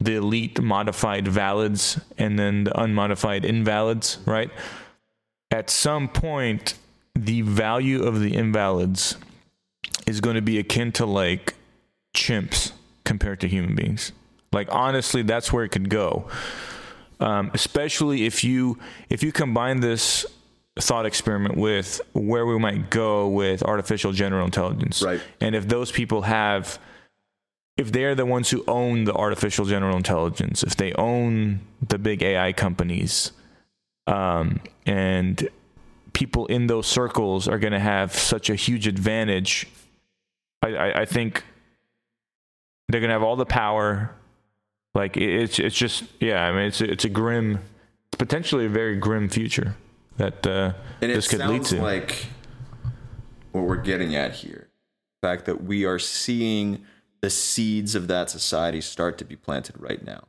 the elite modified valids and then the unmodified invalids, right? At some point, the value of the invalids is going to be akin to like chimps compared to human beings. Like, honestly, that's where it could go. Um, especially if you, if you combine this thought experiment with where we might go with artificial general intelligence. Right. And if those people have, if they're the ones who own the artificial general intelligence, if they own the big A I companies, um, and people in those circles are going to have such a huge advantage. I, I, I think they're going to have all the power. Like it, it's, it's just, yeah, I mean, it's, it's a grim, it's potentially a very grim future that uh, and this could lead to. And it sounds like what we're getting at here, the fact that we are seeing the seeds of that society start to be planted right now,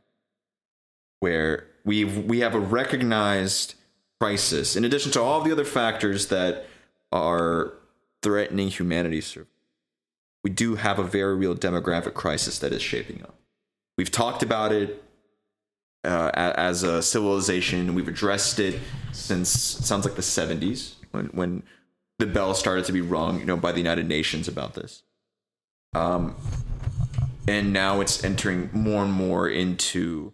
where we we have a recognized crisis, in addition to all the other factors that are threatening humanity's survival. We do have a very real demographic crisis that is shaping up. We've talked about it Uh, as a civilization. We've addressed it since, it sounds like the seventies, when, when the bell started to be rung, you know, by the United Nations about this. Um, and now it's entering more and more into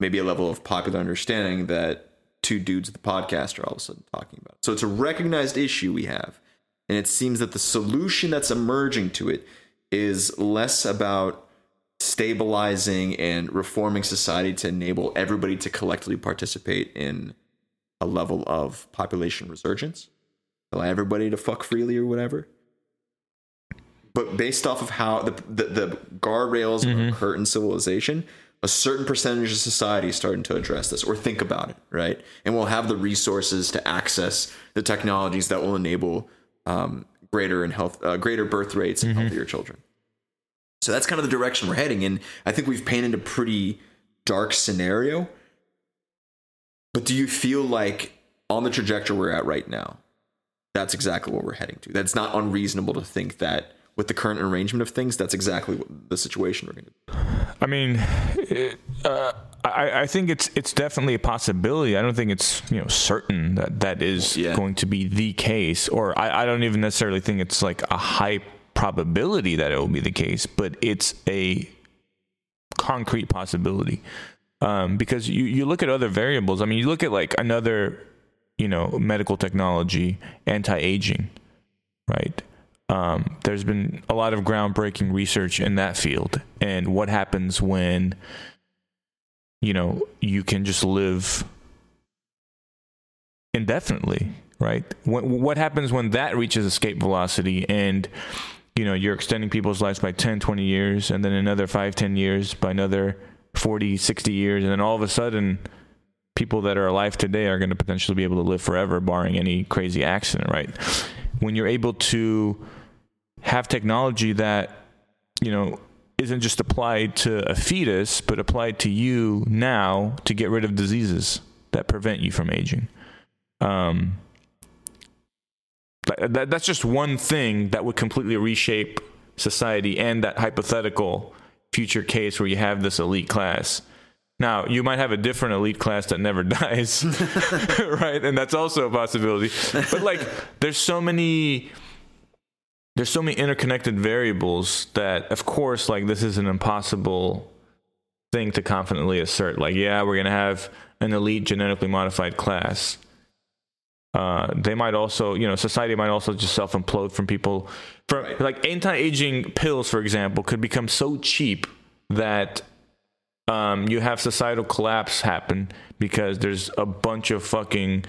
maybe a level of popular understanding that two dudes at the podcast are all of a sudden talking about it. So it's a recognized issue we have. And it seems that the solution that's emerging to it is less about stabilizing and reforming society to enable everybody to collectively participate in a level of population resurgence, allow everybody to fuck freely or whatever. But based off of how the the, the guardrails mm-hmm. of a current civilization, a certain percentage of society is starting to address this or think about it, right? And we'll have the resources to access the technologies that will enable um, greater and health, uh, greater birth rates and mm-hmm. healthier children. So that's kind of the direction we're heading in. I think we've painted a pretty dark scenario. But do you feel like on the trajectory we're at right now, that's exactly what we're heading to? That's not unreasonable to think that with the current arrangement of things, that's exactly what the situation we're going to. I mean, it, uh, I, I think it's it's definitely a possibility. I don't think it's, you know, certain that that is yeah. going to be the case, or I, I don't even necessarily think it's like a hype. Probability that it will be the case, but it's a concrete possibility, um, because you, you look at other variables. I mean, you look at like another, you know, medical technology, anti-aging, right? Um, there's been a lot of groundbreaking research in that field, and what happens when, you know, you can just live indefinitely, right? What, what happens when that reaches escape velocity and, you know, you're extending people's lives by ten, twenty years, and then another five, ten years, by another forty, sixty years. And then all of a sudden, people that are alive today are going to potentially be able to live forever, barring any crazy accident, right? When you're able to have technology that, you know, isn't just applied to a fetus, but applied to you now to get rid of diseases that prevent you from aging. Um, that, that's just one thing that would completely reshape society and that hypothetical future case where you have this elite class. Now, you might have a different elite class that never dies, right? And that's also a possibility. But, like, there's so many... There's so many interconnected variables that, of course, like, this is an impossible thing to confidently assert. Like, yeah, we're going to have an elite genetically modified class. Uh, they might also, you know, society might also just self-implode from people. From, right. Like, anti-aging pills, for example, could become so cheap that um, you have societal collapse happen because there's a bunch of fucking...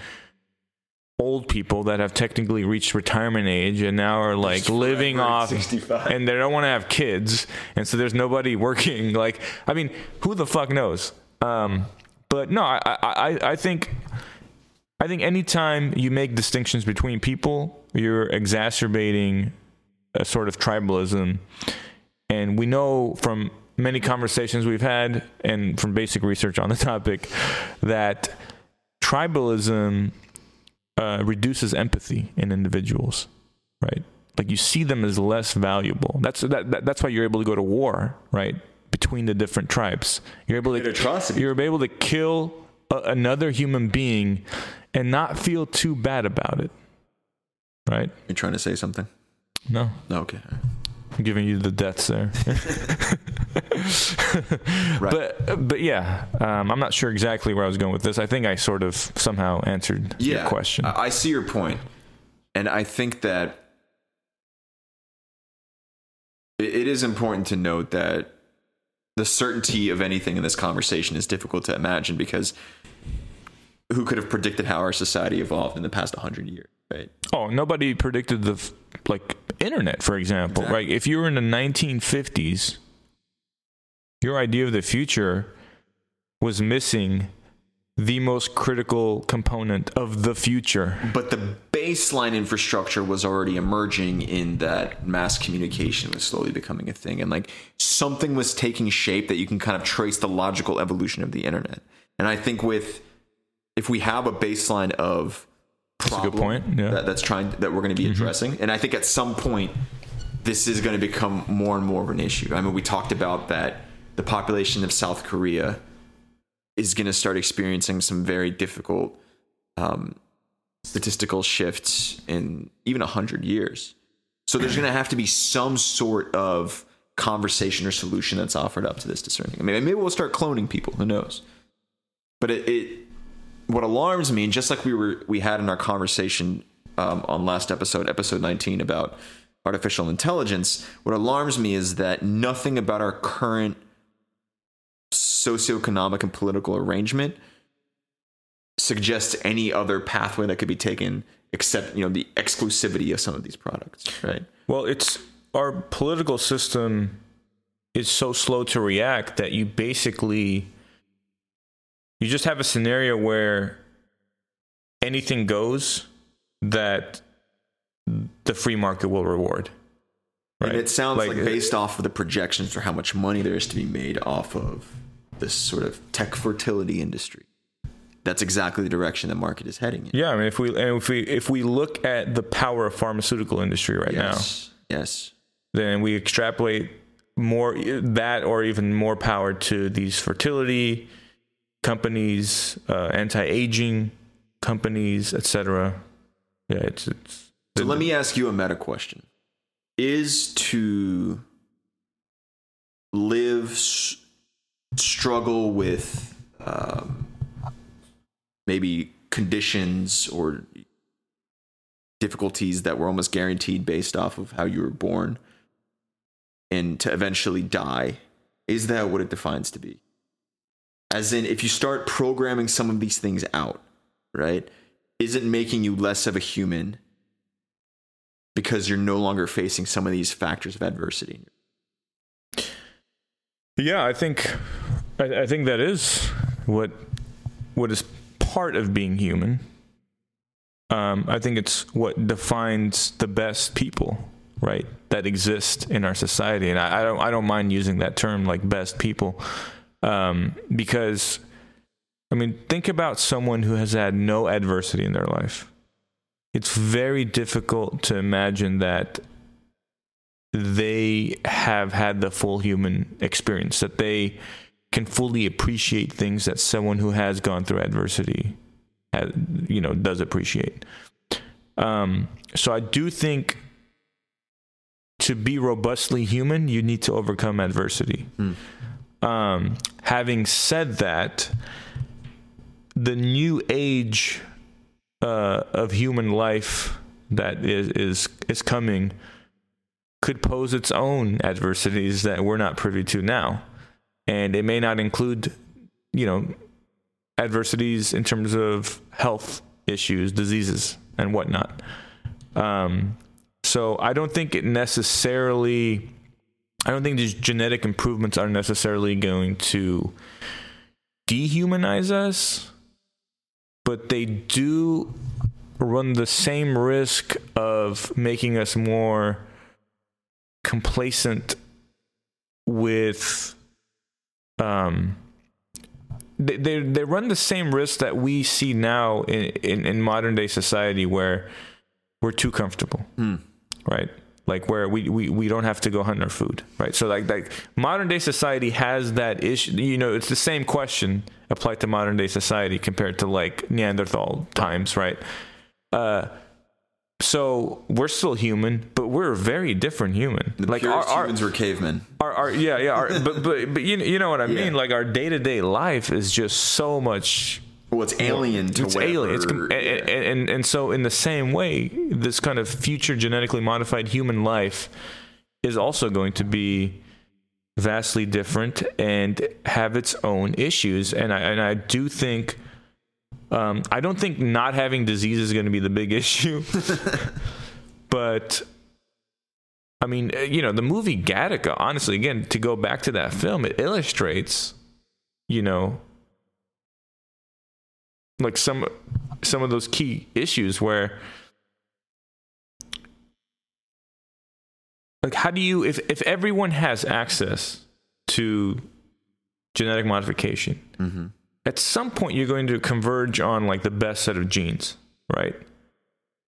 old people that have technically reached retirement age and now are like living off sixty-five. And they don't want to have kids, and so there's nobody working. Like, I mean, who the fuck knows? Um, but no, I, I, I think, I think anytime you make distinctions between people, you're exacerbating a sort of tribalism. And we know from many conversations we've had and from basic research on the topic that tribalism Uh, reduces empathy in individuals, right? Like, you see them as less valuable. That's that, that. That's why you're able to go to war, right? Between the different tribes, you're able to atrocity. You're able to kill a, another human being and not feel too bad about it, right? You're trying to say something? No. No. Okay. I'm giving you the deaths there. Right. But but yeah, um, I'm not sure exactly where I was going with this. I think I sort of somehow answered yeah, your question. I see your point. And I think that it is important to note that the certainty of anything in this conversation is difficult to imagine, because who could have predicted how our society evolved in the past one hundred years, right? Oh, nobody predicted the... F- like internet, for example. Exactly. Right? If you were in the nineteen fifties, your idea of the future was missing the most critical component of the future. But the baseline infrastructure was already emerging, in that mass communication was slowly becoming a thing. And like something was taking shape that you can kind of trace the logical evolution of the internet. And I think with, if we have a baseline of Problem that's a good point. Yeah. That, that's trying that we're going to be addressing, mm-hmm. and I think at some point this is going to become more and more of an issue. I mean, we talked about that the population of South Korea is going to start experiencing some very difficult um, statistical shifts in even a hundred years. So there's going to have to be some sort of conversation or solution that's offered up to this discerning. I mean, maybe we'll start cloning people. Who knows? But it. it What alarms me, and just like we were, we had in our conversation um, on last episode, episode nineteen, about artificial intelligence, what alarms me is that nothing about our current socioeconomic and political arrangement suggests any other pathway that could be taken except, you know, the exclusivity of some of these products, right? Well, it's our political system is so slow to react that you basically... You just have a scenario where anything goes that the free market will reward. Right? And it sounds like, like based off of the projections for how much money there is to be made off of this sort of tech fertility industry, that's exactly the direction the market is heading in. Yeah, I mean, if we and if we if we look at the power of pharmaceutical industry right yes, now, yes, then we extrapolate more that or even more power to these fertility companies, uh, anti-aging companies, et cetera. Yeah, it's, it's so. Let me ask you a meta question: is to live, s- struggle with um, maybe conditions or difficulties that were almost guaranteed based off of how you were born, and to eventually die? Is that what it defines to be? As in, if you start programming some of these things out, right, is it making you less of a human because you're no longer facing some of these factors of adversity? Yeah, I think I, I think that is what what is part of being human. Um, I think it's what defines the best people, right, that exist in our society. And I, I don't I don't mind using that term, like best people, um, because, I mean, think about someone who has had no adversity in their life. It's very difficult to imagine that they have had the full human experience, that they can fully appreciate things that someone who has gone through adversity, has, you know, does appreciate. Um, so I do think to be robustly human, you need to overcome adversity. Mm. Um, having said that, the new age uh, of human life that is is, is coming could pose its own adversities that we're not privy to now. And it may not include, you know, adversities in terms of health issues, diseases, and whatnot. Um, so I don't think it necessarily, I don't think these genetic improvements are necessarily going to dehumanize us, but they do run the same risk of making us more complacent with um they, they they run the same risk that we see now in in, in modern day society, where we're too comfortable. Mm. Right, like where we, we we don't have to go hunt our food, right? So like like modern day society has that issue, you know. It's the same question applied to modern day society compared to like Neanderthal times, right? uh So we're still human, but we're a very different human. The like our, our humans were cavemen. Our, our yeah, yeah. Our, but but but you you know what I yeah. mean? Like our day to day life is just so much. Well, it's alien to it's whatever. Alien. It's com- yeah. and, and and so in the same way, this kind of future genetically modified human life is also going to be vastly different and have its own issues. And I and I do think. Um, I don't think not having disease is going to be the big issue, but I mean, you know, the movie Gattaca, honestly, again, to go back to that film, it illustrates, you know, like some, some of those key issues where, like, how do you, if, if everyone has access to genetic modification, mm-hmm. at some point, you're going to converge on like the best set of genes, right?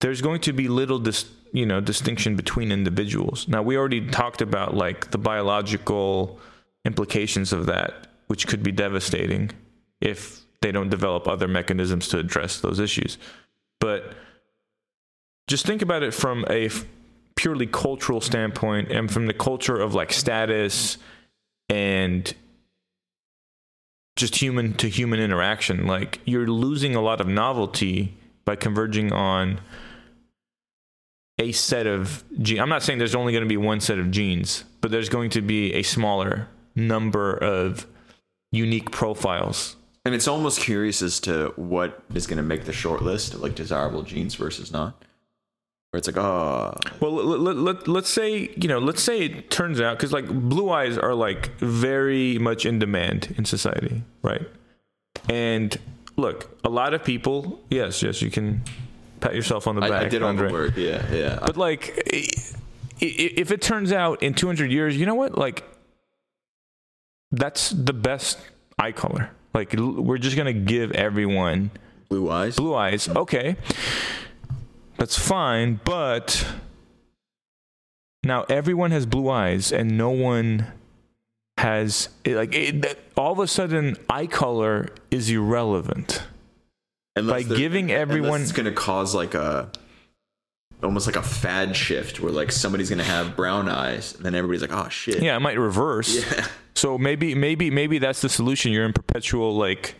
There's going to be little, dis- you know, distinction between individuals. Now, we already talked about like the biological implications of that, which could be devastating if they don't develop other mechanisms to address those issues. But just think about it from a f- purely cultural standpoint and from the culture of like status and just human to human interaction. Like, you're losing a lot of novelty by converging on a set of genes. I'm not saying there's only going to be one set of genes, but there's going to be a smaller number of unique profiles. And it's almost curious as to what is going to make the short list of like desirable genes versus not. Where it's like, oh, well, let, let, let, let's say, you know, let's say it turns out, because like blue eyes are like very much in demand in society, right? And look, a lot of people, yes, yes, you can pat yourself on the back. I, I did on the word, yeah, yeah. But like, if it turns out in two hundred years, you know what? Like, that's the best eye color. Like, we're just gonna give everyone blue eyes. Blue eyes, okay. That's fine, but now everyone has blue eyes and no one has, like, it, all of a sudden, eye color is irrelevant. Unless by giving everyone... It's going to cause, like, a, almost like a fad shift where, like, somebody's going to have brown eyes, and then everybody's like, oh, shit. Yeah, it might reverse. Yeah. So maybe, maybe, maybe that's the solution. You're in perpetual, like,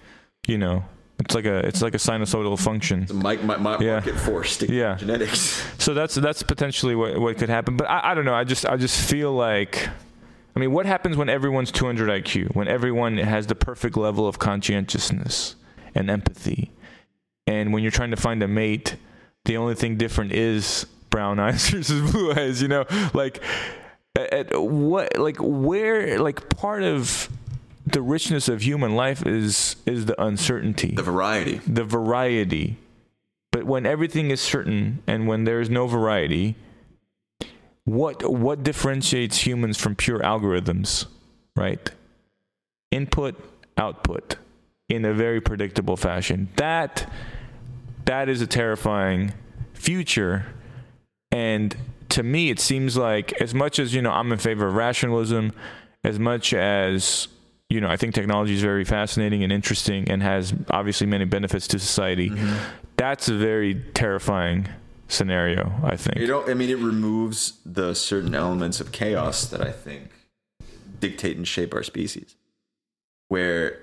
you know... It's like a it's like a sinusoidal function. It's a mic, mic, mic, yeah. Market force to yeah. genetics. So that's that's potentially what, what could happen. But I, I don't know. I just I just feel like, I mean, what happens when everyone's two hundred I Q? When everyone has the perfect level of conscientiousness and empathy, and when you're trying to find a mate, the only thing different is brown eyes versus blue eyes. You know, like at what like where like part of the richness of human life is is the uncertainty. The variety. The variety. But when everything is certain and when there is no variety, what what differentiates humans from pure algorithms, right? Input, output, in a very predictable fashion. That that is a terrifying future. And to me, it seems like, as much as, you know, I'm in favor of rationalism, as much as, you know, I think technology is very fascinating and interesting and has obviously many benefits to society. Mm-hmm. That's a very terrifying scenario, I think. You don't, I mean, it removes the certain elements of chaos that I think dictate and shape our species. Where,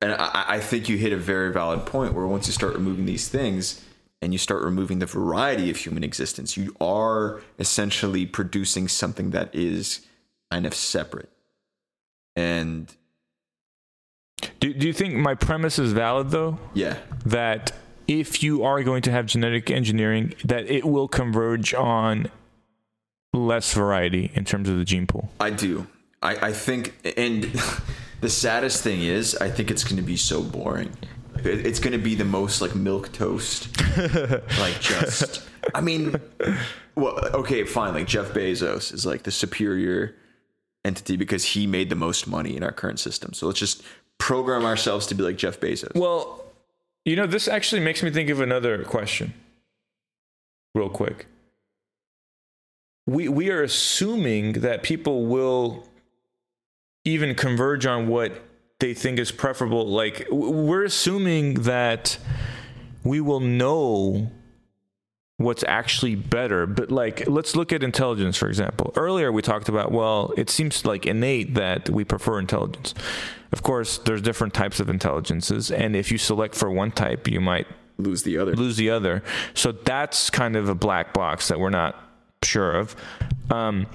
and I, I think you hit a very valid point where once you start removing these things and you start removing the variety of human existence, you are essentially producing something that is kind of separate. And do do you think my premise is valid, though? Yeah. That if you are going to have genetic engineering, that it will converge on less variety in terms of the gene pool. I do. I, I think, and the saddest thing is, I think it's going to be so boring. It's going to be the most, like, milquetoast. Like, just, I mean, well, okay, fine. Like, Jeff Bezos is, like, the superior entity because he made the most money in our current system. So let's just program ourselves to be like Jeff Bezos. Well, you know, this actually makes me think of another question real quick. We we are assuming that people will even converge on what they think is preferable. Like, we're assuming that we will know what's actually better. But, like, let's look at intelligence, for example. Earlier we talked about, well, it seems like innate that we prefer intelligence. Of course, there's different types of intelligences, and if you select for one type, you might lose the other. Lose the other. So that's kind of a black box that we're not sure of. Um,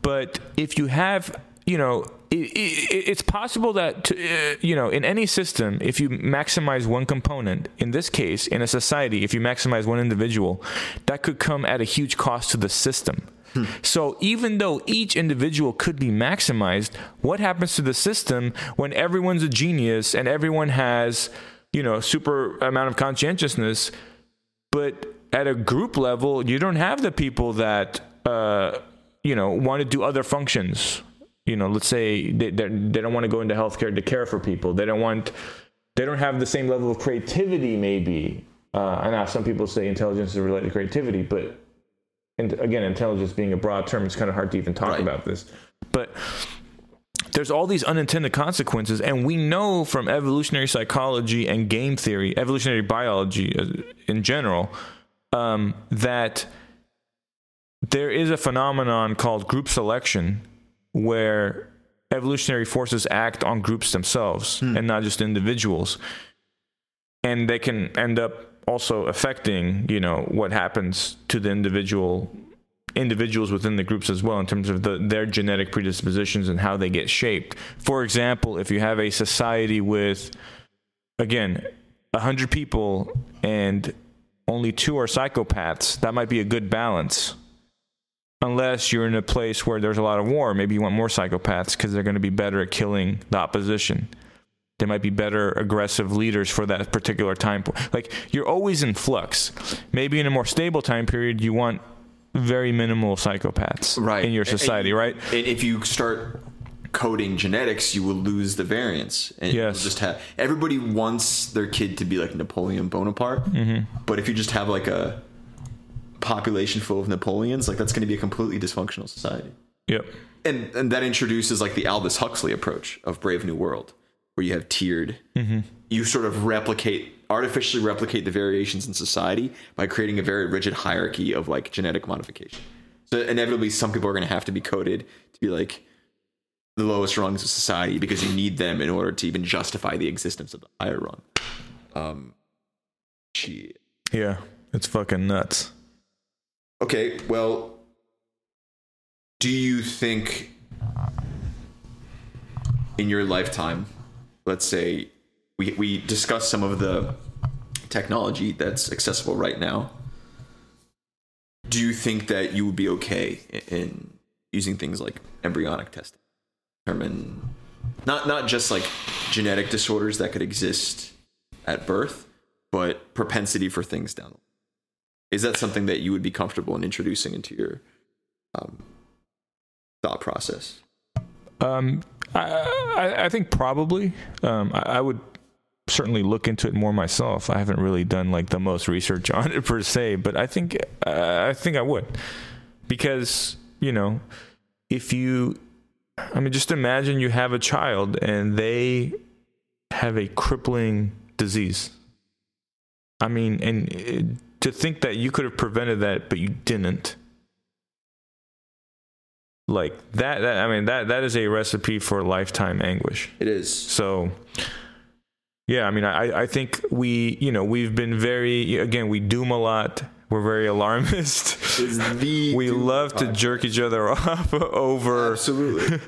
but if you have, you know, it, it, it's possible that, to, uh, you know, in any system, if you maximize one component, in this case, in a society, if you maximize one individual, that could come at a huge cost to the system. Hmm. So even though each individual could be maximized, what happens to the system when everyone's a genius and everyone has, you know, super amount of conscientiousness, but at a group level, you don't have the people that, uh, you know, want to do other functions. You know, let's say they they don't want to go into healthcare to care for people. They don't want, they don't have the same level of creativity. Maybe uh, I know some people say intelligence is related to creativity, but and again, intelligence being a broad term, it's kind of hard to even talk right. about this. But there's all these unintended consequences, and we know from evolutionary psychology and game theory, evolutionary biology in general, um, that there is a phenomenon called group selection, where evolutionary forces act on groups themselves hmm. and not just individuals. And they can end up also affecting, you know, what happens to the individual individuals within the groups as well in terms of the, their genetic predispositions and how they get shaped. For example, if you have a society with, again, one hundred people and only two are psychopaths, that might be a good balance. Unless you're in a place where there's a lot of war, maybe you want more psychopaths because they're going to be better at killing the opposition. They might be better aggressive leaders for that particular time. Like, you're always in flux. Maybe in a more stable time period, you want very minimal psychopaths right. in your society, and, right? And if you start coding genetics, you will lose the variance. And yes. Just have, everybody wants their kid to be like Napoleon Bonaparte, mm-hmm. but if you just have like a population full of Napoleons, like, that's going to be a completely dysfunctional society. Yep. And and that introduces like the Aldous Huxley approach of Brave New World, where you have tiered, mm-hmm. you sort of replicate, artificially replicate the variations in society by creating a very rigid hierarchy of like genetic modification. So inevitably, some people are going to have to be coded to be like the lowest rungs of society because you need them in order to even justify the existence of the higher rung. Um, shit. Yeah, it's fucking nuts. Okay, well, do you think in your lifetime, let's say we we discuss some of the technology that's accessible right now, do you think that you would be okay in using things like embryonic testing to determine not not just like genetic disorders that could exist at birth, but propensity for things down the line? Is that something that you would be comfortable in introducing into your um, thought process? Um, I, I think probably. Um, I, I would certainly look into it more myself. I haven't really done like the most research on it per se, but I think uh, I think I would, because you know, if you, I mean, just imagine you have a child and they have a crippling disease. I mean, and it, to think that you could have prevented that, but you didn't. Like that, that I mean, that that is a recipe for lifetime anguish. It is. So, yeah, I mean, I, I think we, you know, we've been very, again, we doom a lot. We're very alarmist. It's the we love podcast. To jerk each other off over, absolutely,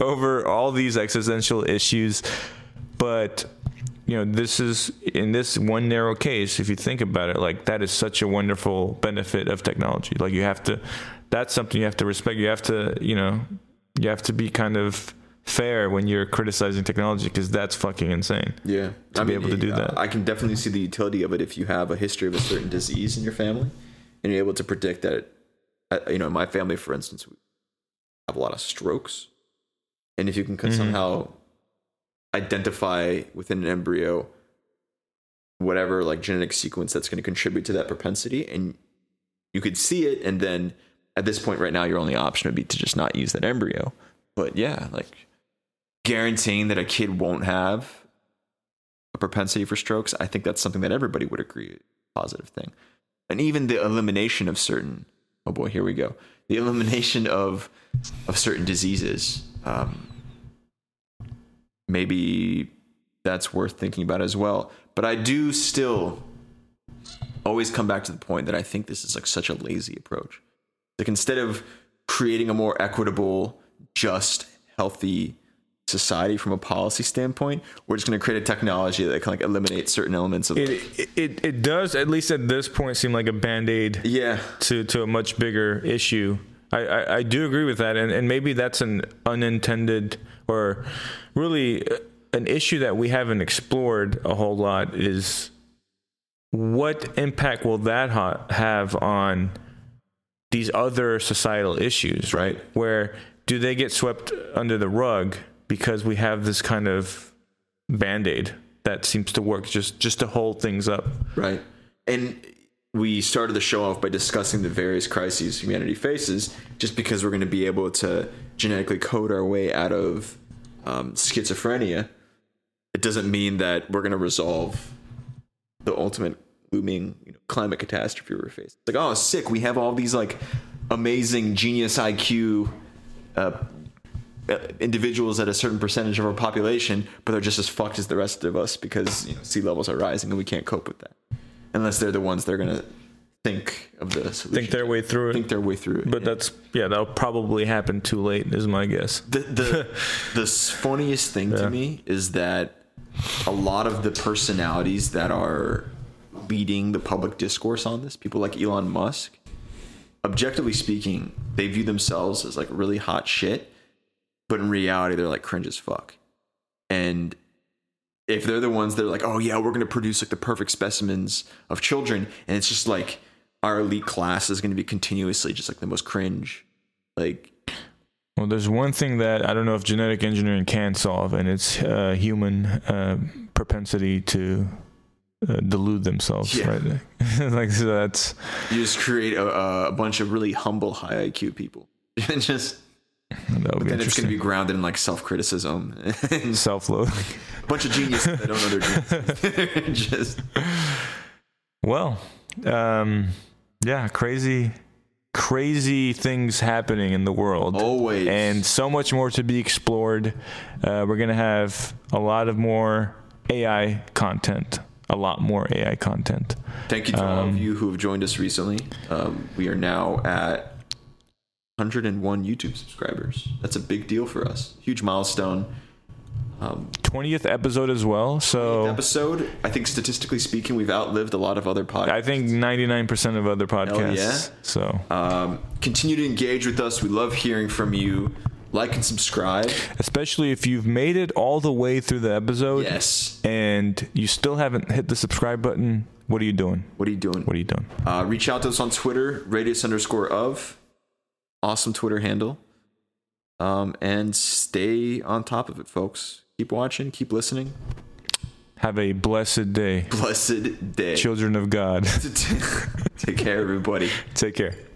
over all these existential issues. But, you know, this is, in this one narrow case, if you think about it, like that is such a wonderful benefit of technology. Like you have to, that's something you have to respect. You have to, you know, you have to be kind of fair when you're criticizing technology, because that's fucking insane. Yeah, to I be mean, able to do that. I can definitely see the utility of it if you have a history of a certain disease in your family, and you're able to predict that. It, you know, in my family, for instance, we have a lot of strokes, and if you can mm-hmm. somehow identify within an embryo whatever like genetic sequence that's going to contribute to that propensity, and you could see it, and then at this point right now, your only option would be to just not use that embryo. But yeah, like, guaranteeing that a kid won't have a propensity for strokes, I think that's something that everybody would agree is a positive thing. And even the elimination of certain, oh boy, here we go, the elimination of of certain diseases, um, maybe that's worth thinking about as well. But I do still always come back to the point that I think this is like such a lazy approach. Like, instead of creating a more equitable, just, healthy society from a policy standpoint, we're just going to create a technology that can like eliminate certain elements of it. It, it, it does, at least at this point, seem like a band-aid yeah. to, to a much bigger issue. I, I, I do agree with that. And, and maybe that's an unintended, or really an issue that we haven't explored a whole lot, is what impact will that ha- have on these other societal issues, right? Where do they get swept under the rug because we have this kind of band-aid that seems to work just, just to hold things up. Right. And we started the show off by discussing the various crises humanity faces, just because we're going to be able to genetically code our way out of um, schizophrenia. It doesn't mean that we're going to resolve the ultimate looming, you know, climate catastrophe we're facing. It's like, oh, sick, we have all these like amazing genius I Q Uh, individuals at a certain percentage of our population, but they're just as fucked as the rest of us, because you know, sea levels are rising and we can't cope with that. Unless they're the ones that are going to think of the solution. Think their way through it. Think their way through it. But yeah. that's, yeah, that'll probably happen too late, is my guess. The the, the funniest thing yeah. to me is that a lot of the personalities that are leading the public discourse on this, people like Elon Musk, objectively speaking, they view themselves as like really hot shit, but in reality, they're like cringe as fuck. And if they're the ones that are like, oh yeah, we're going to produce like the perfect specimens of children, and it's just like our elite class is going to be continuously just like the most cringe. Like, well, there's one thing that I don't know if genetic engineering can solve, and it's uh, human uh, propensity to Uh, delude themselves, yeah. right? Like, so that's, you just create a, a bunch of really humble, high I Q people, and just but then it's going to be grounded in like self-criticism, and self-loathing. A bunch of geniuses that don't know their geniuses. Just well, um, yeah, crazy, crazy things happening in the world, always, and so much more to be explored. Uh, we're going to have a lot of more A I content. A lot more A I content. Thank you to um, all of you who have joined us recently. Um, we are now at one hundred one YouTube subscribers. That's a big deal for us. Huge milestone. Um, twentieth episode as well. So episode. I think statistically speaking, we've outlived a lot of other podcasts. I think ninety-nine percent of other podcasts. Hell yeah. So um, continue to engage with us. We love hearing from you. Like and subscribe. Especially if you've made it all the way through the episode. Yes. And you still haven't hit the subscribe button. What are you doing? What are you doing? What are you doing? Uh, reach out to us on Twitter, radius underscore of. awesome Twitter handle. Um, and stay on top of it, folks. Keep watching. Keep listening. Have a blessed day. Blessed day. Children of God. Take care, everybody. Take care.